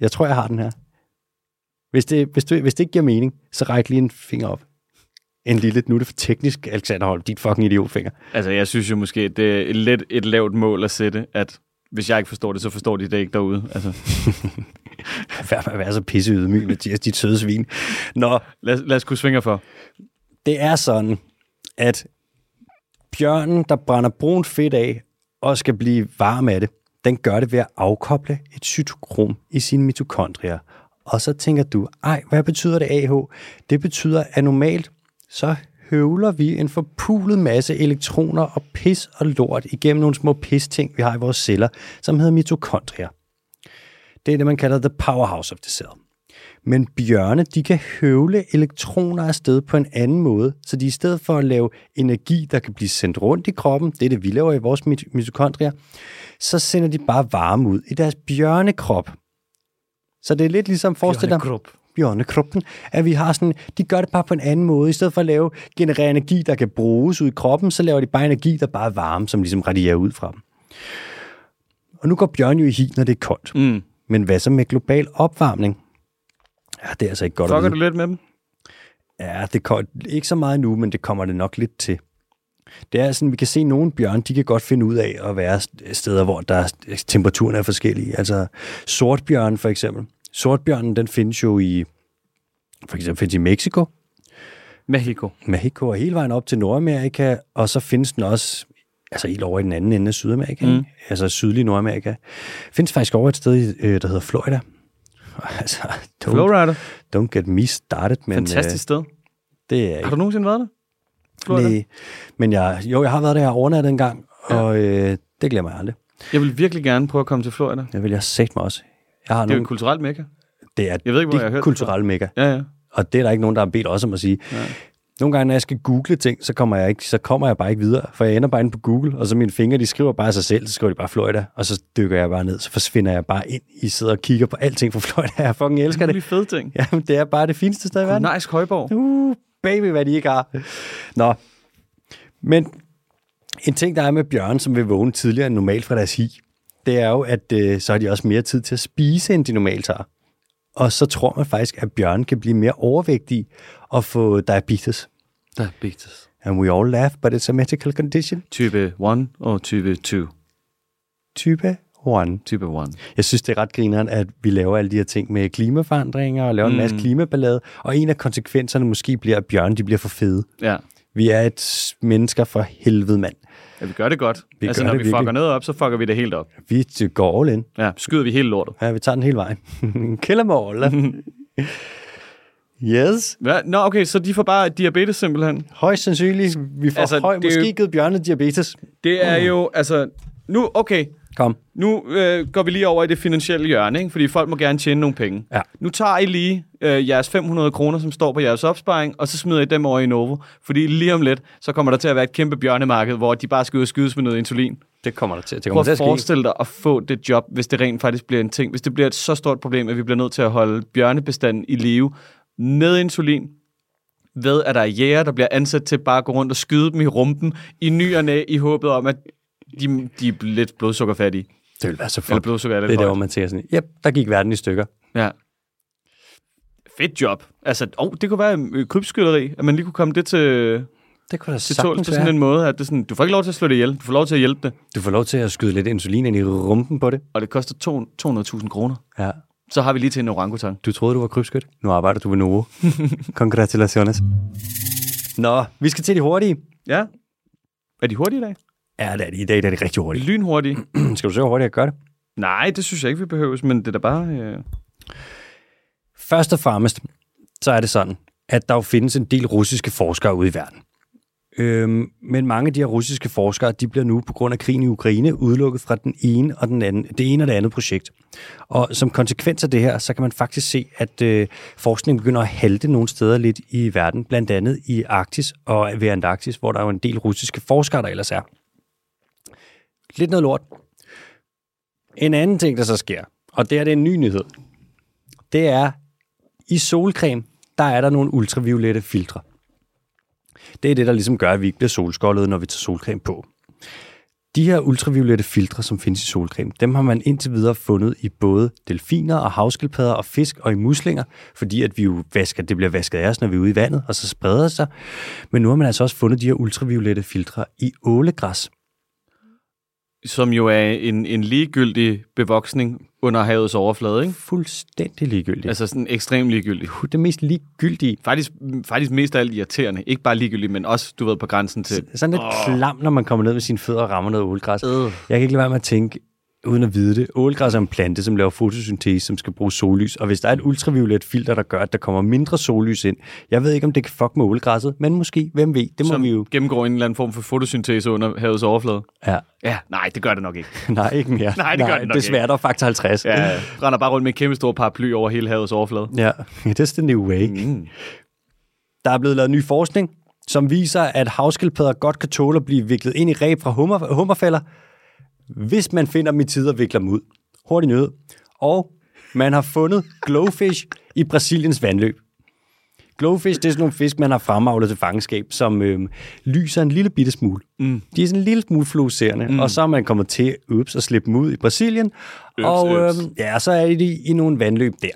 jeg tror, jeg har den her. Hvis det ikke giver mening, så ræk lige en finger op. En lille, nu er det for teknisk, Alexander Holm, dit fucking idiotfinger. Altså, jeg synes jo måske, det er lidt et lavt mål at sætte, at hvis jeg ikke forstår det, så forstår de det ikke derude. Altså. Vær så pisse ydmyg, Mathias, dit søde svin. Nå, lad os kunne svinge for. Det er sådan, at bjørnen, der brænder brunt fedt af og skal blive varm af det, den gør det ved at afkoble et cytokrom i sine mitokondrier. Og så tænker du, hvad betyder det AH? Det betyder, at normalt så høvler vi en forpulet masse elektroner og pis og lort igennem nogle små pisting, vi har i vores celler, som hedder mitokondrier. Det er det, man kalder the powerhouse of the cell. Men bjørne, de kan høvle elektroner afsted på en anden måde, så de i stedet for at lave energi, der kan blive sendt rundt i kroppen, det er det, vi laver i vores mitokondrier, så sender de bare varme ud i deres bjørnekrop. Så det er lidt ligesom, forestil dig, bjørnekroppen, at vi har sådan, de gør det bare på en anden måde. I stedet for at lave, generere energi, der kan bruges ud i kroppen, så laver de bare energi, der bare er varme, som ligesom radierer ud fra dem. Og nu går bjørn jo i hi, når det er koldt. Mm. Men hvad så med global opvarmning? Ja, det er altså ikke godt. Fucker du lidt med dem? Ja, det er ikke så meget nu, men det kommer det nok lidt til. Det er sådan, vi kan se nogle bjørn, de kan godt finde ud af at være steder, hvor der temperaturen er forskellige. Altså sortbjørn for eksempel. Sortbjørnen, den findes jo i, for eksempel findes i Mexico. Mexico og hele vejen op til Nordamerika, og så findes den også, altså helt over i den anden ende af Sydamerika, altså sydlig Nordamerika. Findes faktisk over et sted, der hedder Florida. Altså, don't get me started. Men, fantastisk sted. Det er, har du nogensinde været der? Nej, men jeg har været der her overnattet en gang, og det glemmer jeg aldrig. Jeg vil virkelig gerne prøve at komme til Florida. Det vil jeg sagt mig også. Det er jo en kulturel mekka. Det er et kulturel mekka. Ja. Og det er der ikke nogen, der har bedt også om at sige. Ja. Nogle gange, når jeg skal google ting, så kommer jeg bare ikke videre, for jeg ender bare inde på Google, og så mine fingre, de skriver bare sig selv, så skriver de bare Florida, og så dykker jeg bare ned, så forsvinder jeg bare ind, I sidder og kigger på alting fra Florida. Jeg fucking elsker det. Det er fede ting. Ja, det er bare det fineste sted i verden. Nice Højborg. Baby, hvad de ikke har. Nå. Men en ting, der er med bjørn, som vil vågne tidligere end normalt fra deres hi, det er jo, at så har de også mere tid til at spise, end de normalt har. Og så tror man faktisk, at bjørn kan blive mere overvægtige og få diabetes. And we all laugh, but it's a medical condition. Type 1 og type 2? Type 1. Jeg synes, det er ret grineren, at vi laver alle de her ting med klimaforandringer og laver en masse klimaballade, og en af konsekvenserne måske bliver, at bjørn, de bliver for fede. Ja. Vi er et mennesker for helvede, mand. Ja, vi gør det godt. Når vi fucker noget op, så fucker vi det helt op. Vi går all in. Ja, skyder vi hele lortet. Ja, vi tager den hele vejen. Kill em all. Yes. Ja, nå, okay, så de får bare diabetes simpelthen. Højst sandsynligt. Vi får måske givet bjørne diabetes. Det er jo, altså... Nu, okay... Kom. Nu går vi lige over i det finansielle hjørne, ikke? Fordi folk må gerne tjene nogle penge. Ja. Nu tager I lige jeres 500 kroner, som står på jeres opsparing, og så smider I dem over i Novo. Fordi lige om lidt, så kommer der til at være et kæmpe bjørnemarked, hvor de bare skal ud og skydes med noget insulin. Det kommer der til. Prøv at forestille dig at få det job, hvis det rent faktisk bliver en ting. Hvis det bliver et så stort problem, at vi bliver nødt til at holde bjørnebestanden i live med insulin, ved at der er jæger, der bliver ansat til bare at gå rundt og skyde dem i rumpen i ny og næ, i håbet om, at de er lidt blodsukkerfattige. Det ville være så fedt. Det er der, hvor man tænker sådan, jep, der gik verden i stykker. Ja. Fedt job. Altså, det kunne være krybskytteri, at man lige kunne komme det til... Det kunne da sagtens på sådan en måde, at det sådan, du får ikke lov til at slå det ihjel, du får lov til at hjælpe det. Du får lov til at skyde lidt insulin ind i rumpen på det. Og det koster 200.000 kroner. Ja. Så har vi lige til en orangutang. Du troede, du var krybskyt. Nu arbejder du ved Novo. Congratulations. Nå, vi skal til de hurtige. Ja. Er de hurtige i dag? Ja, i dag er det rigtig hurtigt. Lynhurtigt. Skal du se, hvor hurtigt jeg gør det? Nej, det synes jeg ikke, vi behøves, men det er da bare... Først og fremmest, så er det sådan, at der jo findes en del russiske forskere ude i verden. Men mange af de her russiske forskere, de bliver nu på grund af krigen i Ukraine udelukket fra det ene og det andet projekt. Og som konsekvens af det her, så kan man faktisk se, at forskningen begynder at halte nogle steder lidt i verden, blandt andet i Arktis og ved Antarktis, hvor der jo en del russiske forskere, der ellers er. Lidt noget lort. En anden ting, der så sker, og det er en ny nyhed, det er, i solcreme, der er der nogle ultraviolette filtre. Det er det, der ligesom gør, at vi ikke bliver solskoldede, når vi tager solcreme på. De her ultraviolette filtre, som findes i solcreme, dem har man indtil videre fundet i både delfiner og havskildpadder og fisk og i muslinger, fordi at vi jo det bliver vasket af os, når vi er ude i vandet, og så spreder det sig. Men nu har man altså også fundet de her ultraviolette filtre i ålegræs. Som jo er en ligegyldig bevoksning under havets overflade, ikke? Fuldstændig ligegyldig. Altså sådan ekstremt ligegyldig. Det mest ligegyldige. Faktisk mest af alt irriterende. Ikke bare ligegyldig, men også, du ved, på grænsen til... Sådan lidt klam, når man kommer ned med sine fødder og rammer noget ålegræs. Jeg kan ikke lade være med at tænke, uden at vide det. Ålegræs er en plante, som laver fotosyntese, som skal bruge sollys. Og hvis der er et ultraviolet filter, der gør, at der kommer mindre sollys ind. Jeg ved ikke, om det kan fuck med ålegræsset, men måske. Hvem ved? Det må vi jo... gennemgår en eller anden form for fotosyntese under havets overflade. Ja. Ja, nej, det gør det nok ikke. Nej, ikke mere. Nej, det gør det nok desværre, ikke. Desværre, der er faktor 50. Ja, render bare rundt med en kæmpe stor paraply over hele havets overflade. Ja, that's the new way. Mm. Der er blevet lavet ny forskning, som viser, at havskildpadder godt kan tåle at blive viklet ind i reb fra hummerfælder, hvis man finder dem i tid og vikler dem ud. Hurtigt nød. Og Man har fundet glowfish i Brasiliens vandløb. Glowfish, det er sådan nogle fisk, man har fremavlet til fangenskab, som lyser en lille bitte smule. Mm. De er sådan en lille smule fluorescerende, og så er man kommet til at slippe dem ud i Brasilien. Ja, så er de i nogle vandløb der.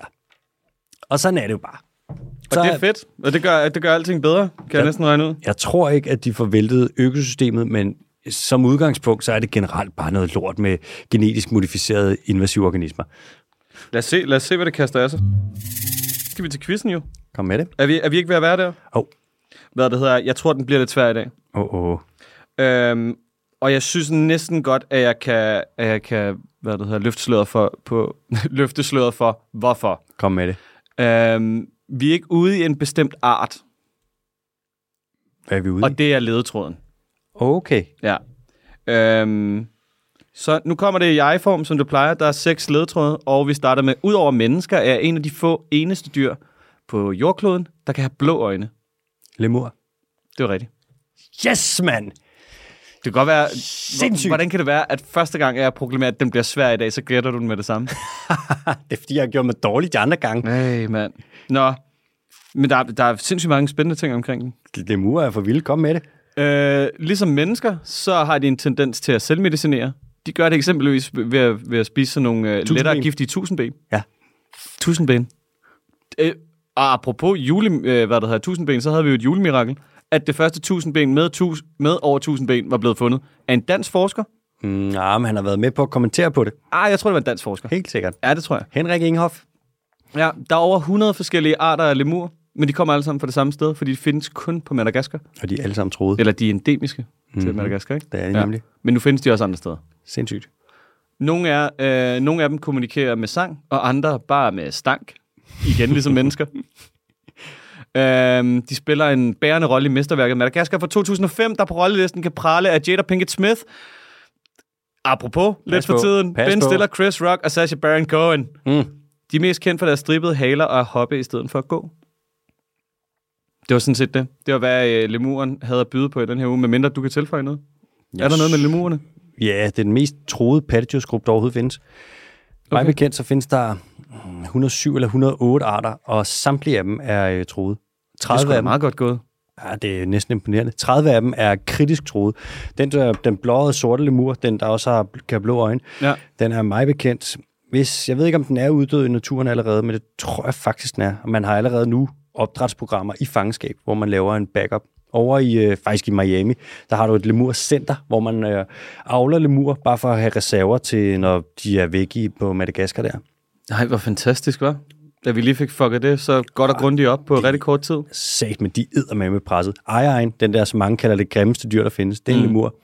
Og sådan er det jo bare. Så, og det er fedt, og det gør alting bedre, kan jeg næsten regne ud. Jeg tror ikke, at de får væltet økosystemet, men som udgangspunkt, så er det generelt bare noget lort med genetisk modificerede invasive organismer. Lad os se, hvad det kaster af sig. Skal vi til quizzen jo? Kom med det. Er vi ikke ved at være der? Hvad det hedder, jeg tror, den bliver lidt svær i dag. Og jeg synes næsten godt, at jeg kan løfte sløret for, hvorfor. Kom med det. Vi er ikke ude i en bestemt art. Hvad er vi ude i? Og det er ledetråden. Okay. Ja. Så nu kommer det i jeg-form, som det plejer. Der er 6 ledetråde, og vi starter med, udover mennesker, er en af de få eneste dyr på jordkloden, der kan have blå øjne. Lemur. Det er rigtigt. Yes, mand! Det kan godt være... Sindssygt. Hvordan kan det være, at første gang, jeg proklamerer, at den bliver svær i dag, så gætter du den med det samme? Det er, fordi jeg har gjort mig dårligt de andre gange. Nej, mand. Nå, men der er sindssygt mange spændende ting omkring den. Lemur er for vildt. Kom med det. Ligesom mennesker, så har de en tendens til at selvmedicinere. De gør det eksempelvis ved at spise sådan nogle lettere giftige tusindben. Ja. Tusindben. Og apropos tusindben, så havde vi jo et julemirakel, at det første tusindben med over 1000 ben var blevet fundet af en dansk forsker. Nej, men han har været med på at kommentere på det. Jeg tror, det var en dansk forsker. Helt sikkert. Ja, det tror jeg. Henrik Inghoff. Ja, der er over 100 forskellige arter af lemur, men de kommer alle sammen fra det samme sted, fordi de findes kun på Madagaskar. Og de er alle sammen troede. Eller de er endemiske til Madagaskar, ikke? Det er de nemlig. Men nu findes de også andre steder. Sindssygt. Nogle af dem kommunikerer med sang, og andre bare med stank. Igen ligesom mennesker. De spiller en bærende rolle i mesterværket Madagaskar fra 2005, der på rollelisten kan prale af Jada Pinkett Smith. Apropos, lidt for tiden. Ben Stiller, Chris Rock og Sacha Baron Cohen. De er mest kendt for deres strippede haler og hoppe i stedet for at gå. Det var sådan set det. Det var, hvad lemuren havde at byde på i den her uge, medmindre du kan tilføje noget. Yes. Er der noget med lemurerne? Ja, det er den mest troede pattedyrsgruppe, der overhovedet findes. Okay. Mig bekendt, så findes der 107 eller 108 arter, og samtlige af dem er troede. 30 det er meget godt gået. Ja, det er næsten imponerende. 30 af dem er kritisk troede. Den blåede sorte lemur, den der også kan have blå øjne, den er mig bekendt. Jeg ved ikke, om den er uddød i naturen allerede, men det tror jeg faktisk, den er. Man har allerede nu opdrætsprogrammer i fangenskab, hvor man laver en backup. Over faktisk i Miami, der har du et lemurcenter, hvor man avler lemur, bare for at have reserver til, når de er væk på Madagaskar der. Nej, hvor fantastisk, hva'? Da vi lige fik fucket det, så godt og grundigt op på rigtig kort tid. Sagt, men de æder med presset. Ejeren, den der, som mange kalder det grimmeste dyr, der findes, det er en lemur,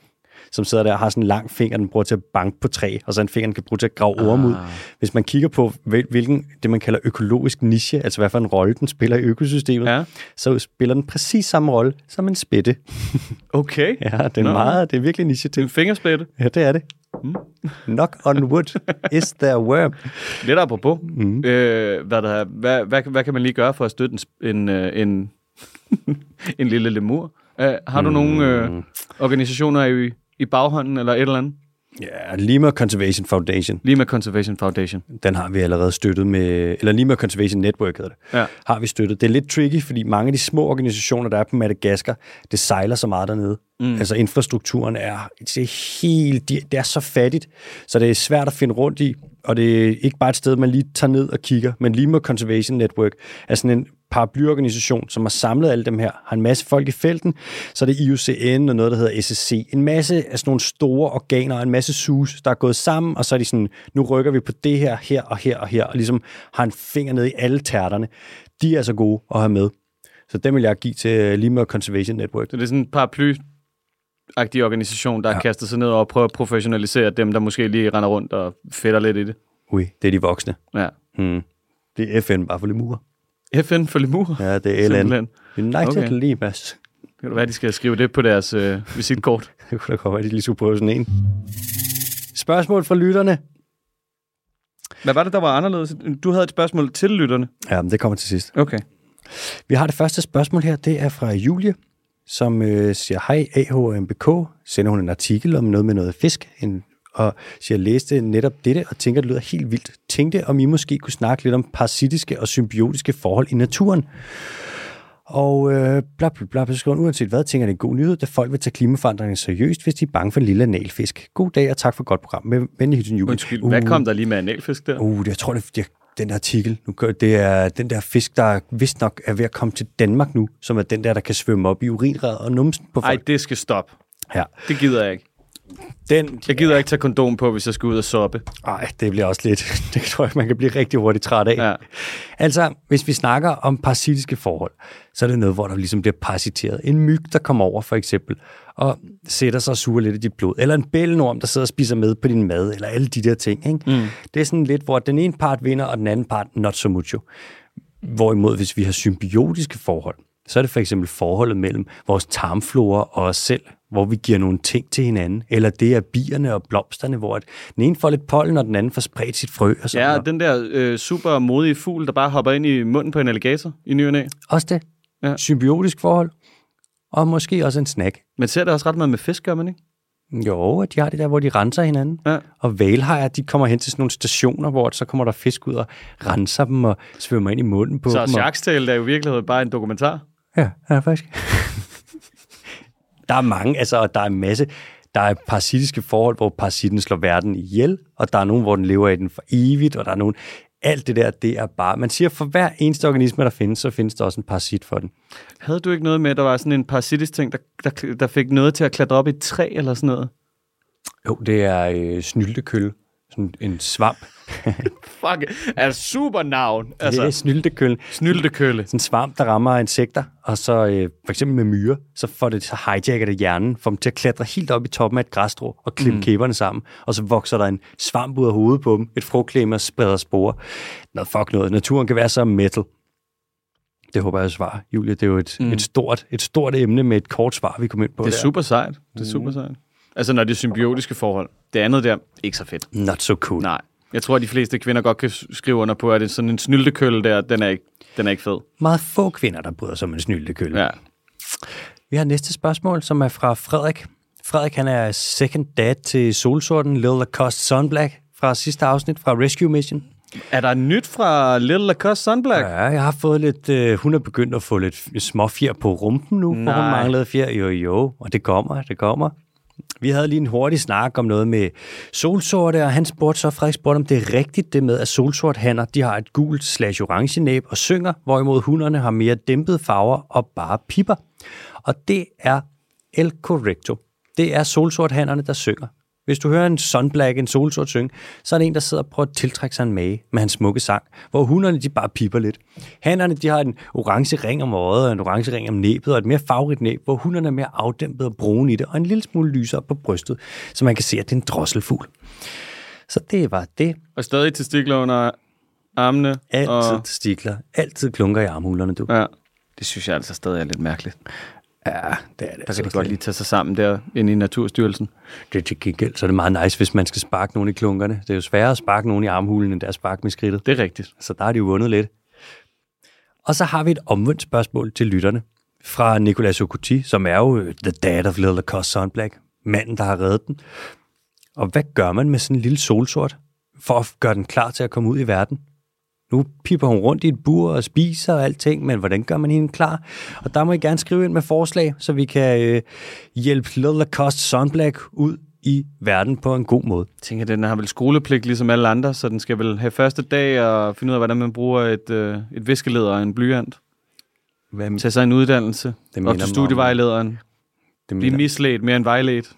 som sidder der og har sådan en lang finger, den bruger til at banke på træ, og så en finger, den kan bruge til at grave orme ud. Hvis man kigger på, hvilken det man kalder økologisk niche, altså hvad for en rolle den spiller i økosystemet, så spiller den præcis samme rolle som en spætte. Okay. Ja, det er meget, det er virkelig niche til. En fingerspætte? Ja, det er det. Knock on wood, is there worm? Lidt apropos. Hvad kan man lige gøre for at støtte en lille lemur? Har du nogle organisationer i baghånden eller et eller andet? Ja, Lima Conservation Foundation. Den har vi allerede støttet med, eller Lima Conservation Network hedder det. Ja. Har vi støttet. Det er lidt tricky, fordi mange af de små organisationer, der er på Madagaskar, det sejler så meget dernede. Altså infrastrukturen det er så fattigt, så det er svært at finde rundt i, og det er ikke bare et sted, man lige tager ned og kigger, men Lima Conservation Network er sådan en paraplyorganisation, som har samlet alle dem her, har en masse folk i felten, så er det IUCN og noget, der hedder SSC. En masse af sådan nogle store organer, en masse sus, der er gået sammen, og så er de sådan, nu rykker vi på det her, her, og ligesom har en finger nede i alle tærterne. De er så gode at have med. Så dem vil jeg give til Lima Conservation Network. Så det er sådan en paraply-agtig organisation, der har kastet sig ned og prøver at professionalisere dem, der måske lige render rundt og fedter lidt i det. Ui, det er de voksne. Ja. Det er FN bare for lemurer. FN for lemurer? Ja, det er LN. United Limas. Det kan da være, de skal skrive det på deres visitkort. Det kunne da godt være, de lige skulle prøve sådan en. Spørgsmål fra lytterne. Hvad var det, der var anderledes? Du havde et spørgsmål til lytterne. Ja, men det kommer til sidst. Okay. Vi har det første spørgsmål her. Det er fra Julie, som siger, hej AH og MBK. Sender hun en artikel om noget med noget fisk, en og så jeg læste netop dette og tænker, det lyder helt vildt. Tænkte, om I måske kunne snakke lidt om parasitiske og symbiotiske forhold i naturen. Og så skriver hun, uanset hvad, tænker det en god nyhed, da folk vil tage klimaforandringen seriøst, hvis de er bange for en lille analfisk. God dag, og tak for et godt program. Med venlig hilsen, Julie. Undskyld, hvad kom der lige med analfisk der? Jeg tror, det er den der artikel. Det er den der fisk, der vist nok er ved at komme til Danmark nu, som er den der, der kan svømme op i urinrøret og numsen på folk. Nej, det skal stoppe. Ja. Det gider jeg ikke. Jeg gider ikke tage kondom på, hvis jeg skal ud og soppe. Nej, det bliver også lidt... Det tror jeg, man kan blive rigtig hurtigt træt af. Ja. Altså, hvis vi snakker om parasitiske forhold, så er det noget, hvor der ligesom bliver parasiteret. En myg, der kommer over for eksempel, og sætter sig og suger lidt i dit blod. Eller en bællenorm, der sidder og spiser med på din mad, eller alle de der ting. Ikke? Mm. Det er sådan lidt, hvor den ene part vinder, og den anden part not so much. Hvorimod, hvis vi har symbiotiske forhold, så er det for eksempel forholdet mellem vores tarmflora og os selv, hvor vi giver nogle ting til hinanden, eller det er bierne og blomsterne, hvor den ene får lidt pollen, og den anden får spredt sit frø. Og sådan noget. Den der super modige fugl, der bare hopper ind i munden på en alligator i ny og næ. Også det. Ja. Symbiotisk forhold, og måske også en snack. Men ser det også ret meget med fisk, gør man ikke? Jo, de har det der, hvor de renser hinanden. Ja. Og hvalhajer, de kommer hen til sådan nogle stationer, hvor så kommer der fisk ud og renser dem og svømmer ind i munden på dem. Så Shark's Tale er jo virkelig bare en dokumentar. Ja, faktisk. Der er mange, altså, og der er en masse. Der er parasitiske forhold, hvor parasitten slår verden ihjel, og der er nogen, hvor den lever i den for evigt, og der er nogen... Alt det der, det er bare... Man siger, for hver eneste organisme, der findes, så findes der også en parasit for den. Havde du ikke noget med, at der var sådan en parasitisk ting, der fik noget til at klatre op i et træ eller sådan noget? Jo, det er snyltekølle. Sådan en svamp. Fuck, er super navn. Altså. Det er snyltekølle. Snyltekølle. Sådan en svamp, der rammer insekter, og så for eksempel med myrer, så hijacker det hjernen, får dem til at klatre helt op i toppen af et græsstrå og klemme kæberne sammen, og så vokser der en svamp ud af hovedet på dem, et frugtklemme og spreder sporer. Noget. Naturen kan være så metal. Det håber jeg at svare, Julie. Det er jo et stort emne med et kort svar, vi kom ind på. Det er super sejt. Det er super sejt. Altså, når det er symbiotiske forhold. Det andet der, ikke så fedt. Not so cool. Nej. Jeg tror, at de fleste kvinder godt kan skrive under på, at sådan en snyltekølle der, den er ikke fed. Meget få kvinder, der bryder sig om en snyltekølle. Ja. Vi har næste spørgsmål, som er fra Frederik. Frederik, han er second dad til solsorten Little Cost Sunblack fra sidste afsnit fra Rescue Mission. Er der nyt fra Little Cost Sunblack? Ja, jeg har fået lidt... hun er begyndt at få lidt småfjer på rumpen nu, hvor hun manglede fjer. Jo, og det kommer. Vi havde lige en hurtig snak om noget med solsorte, og han spurgte så, Frederik spurgte, om det er rigtigt det med, at solsorthanner, de har et gult /orange næb og synger, hvorimod hunderne har mere dæmpede farver og bare pipper. Og det er el correcto. Det er solsorthannerne, der synger. Hvis du hører en sunblack, en solsort synge, så er det en, der sidder og prøver at tiltrække sig en mage med hans smukke sang, hvor hunderne, de bare piper lidt. Hannerne, de har en orange ring om øjet og en orange ring om næbet og et mere farverigt næb, hvor hunderne er mere afdæmpet og brune i det og en lille smule lysere på brystet, så man kan se, at det er en drosselfugl. Så det var det. Og stadig testikler under armene. Altid testikler. Altid klunker i armhulerne, du. Ja, det synes jeg altså stadig er lidt mærkeligt. Ja, det er det. Der kan altså de godt lige tage sig sammen der inde i Naturstyrelsen. Det er til gengæld, så er det meget nice, hvis man skal sparke nogen i klunkerne. Det er jo sværere at sparke nogen i armhulen, end der at sparke med skridtet. Det er rigtigt. Så der har de jo vundet lidt. Og så har vi et omvendt spørgsmål til lytterne fra Nicolas Ocuti, som er jo the dad of Little Cost Sunblack, manden, der har reddet den. Og hvad gør man med sådan en lille solsort, for at gøre den klar til at komme ud i verden? Nu piper hun rundt i et bur og spiser og alting, men hvordan gør man hende klar? Og der må I gerne skrive ind med forslag, så vi kan hjælpe Little Cost Sunblack ud i verden på en god måde. Jeg tænker, den har vel skolepligt ligesom alle andre, så den skal vel have første dag og finde ud af, hvordan man bruger et viskeled og en blyant. Tag sig en uddannelse. Op til studievejlederen. Blive misledt mere end vejledt.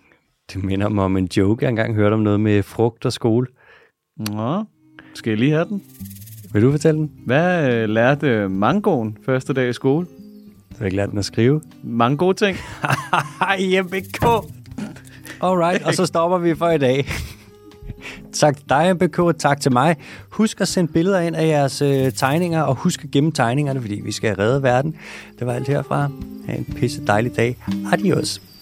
Det minder mig om en joke, jeg engang hørte om noget med frugt og skole. Nå, skal I lige have den? Vil du fortælle den? Hvad lærte mangoen første dag i skole? Du har ikke lært den at skrive. Mange gode ting. MBK! Alright, og så stopper vi for i dag. Tak til dig, MBK, og tak til mig. Husk at sende billeder ind af jeres tegninger, og husk at gemme tegningerne, fordi vi skal redde verden. Det var alt herfra. Ha' en pisse dejlig dag. Adios.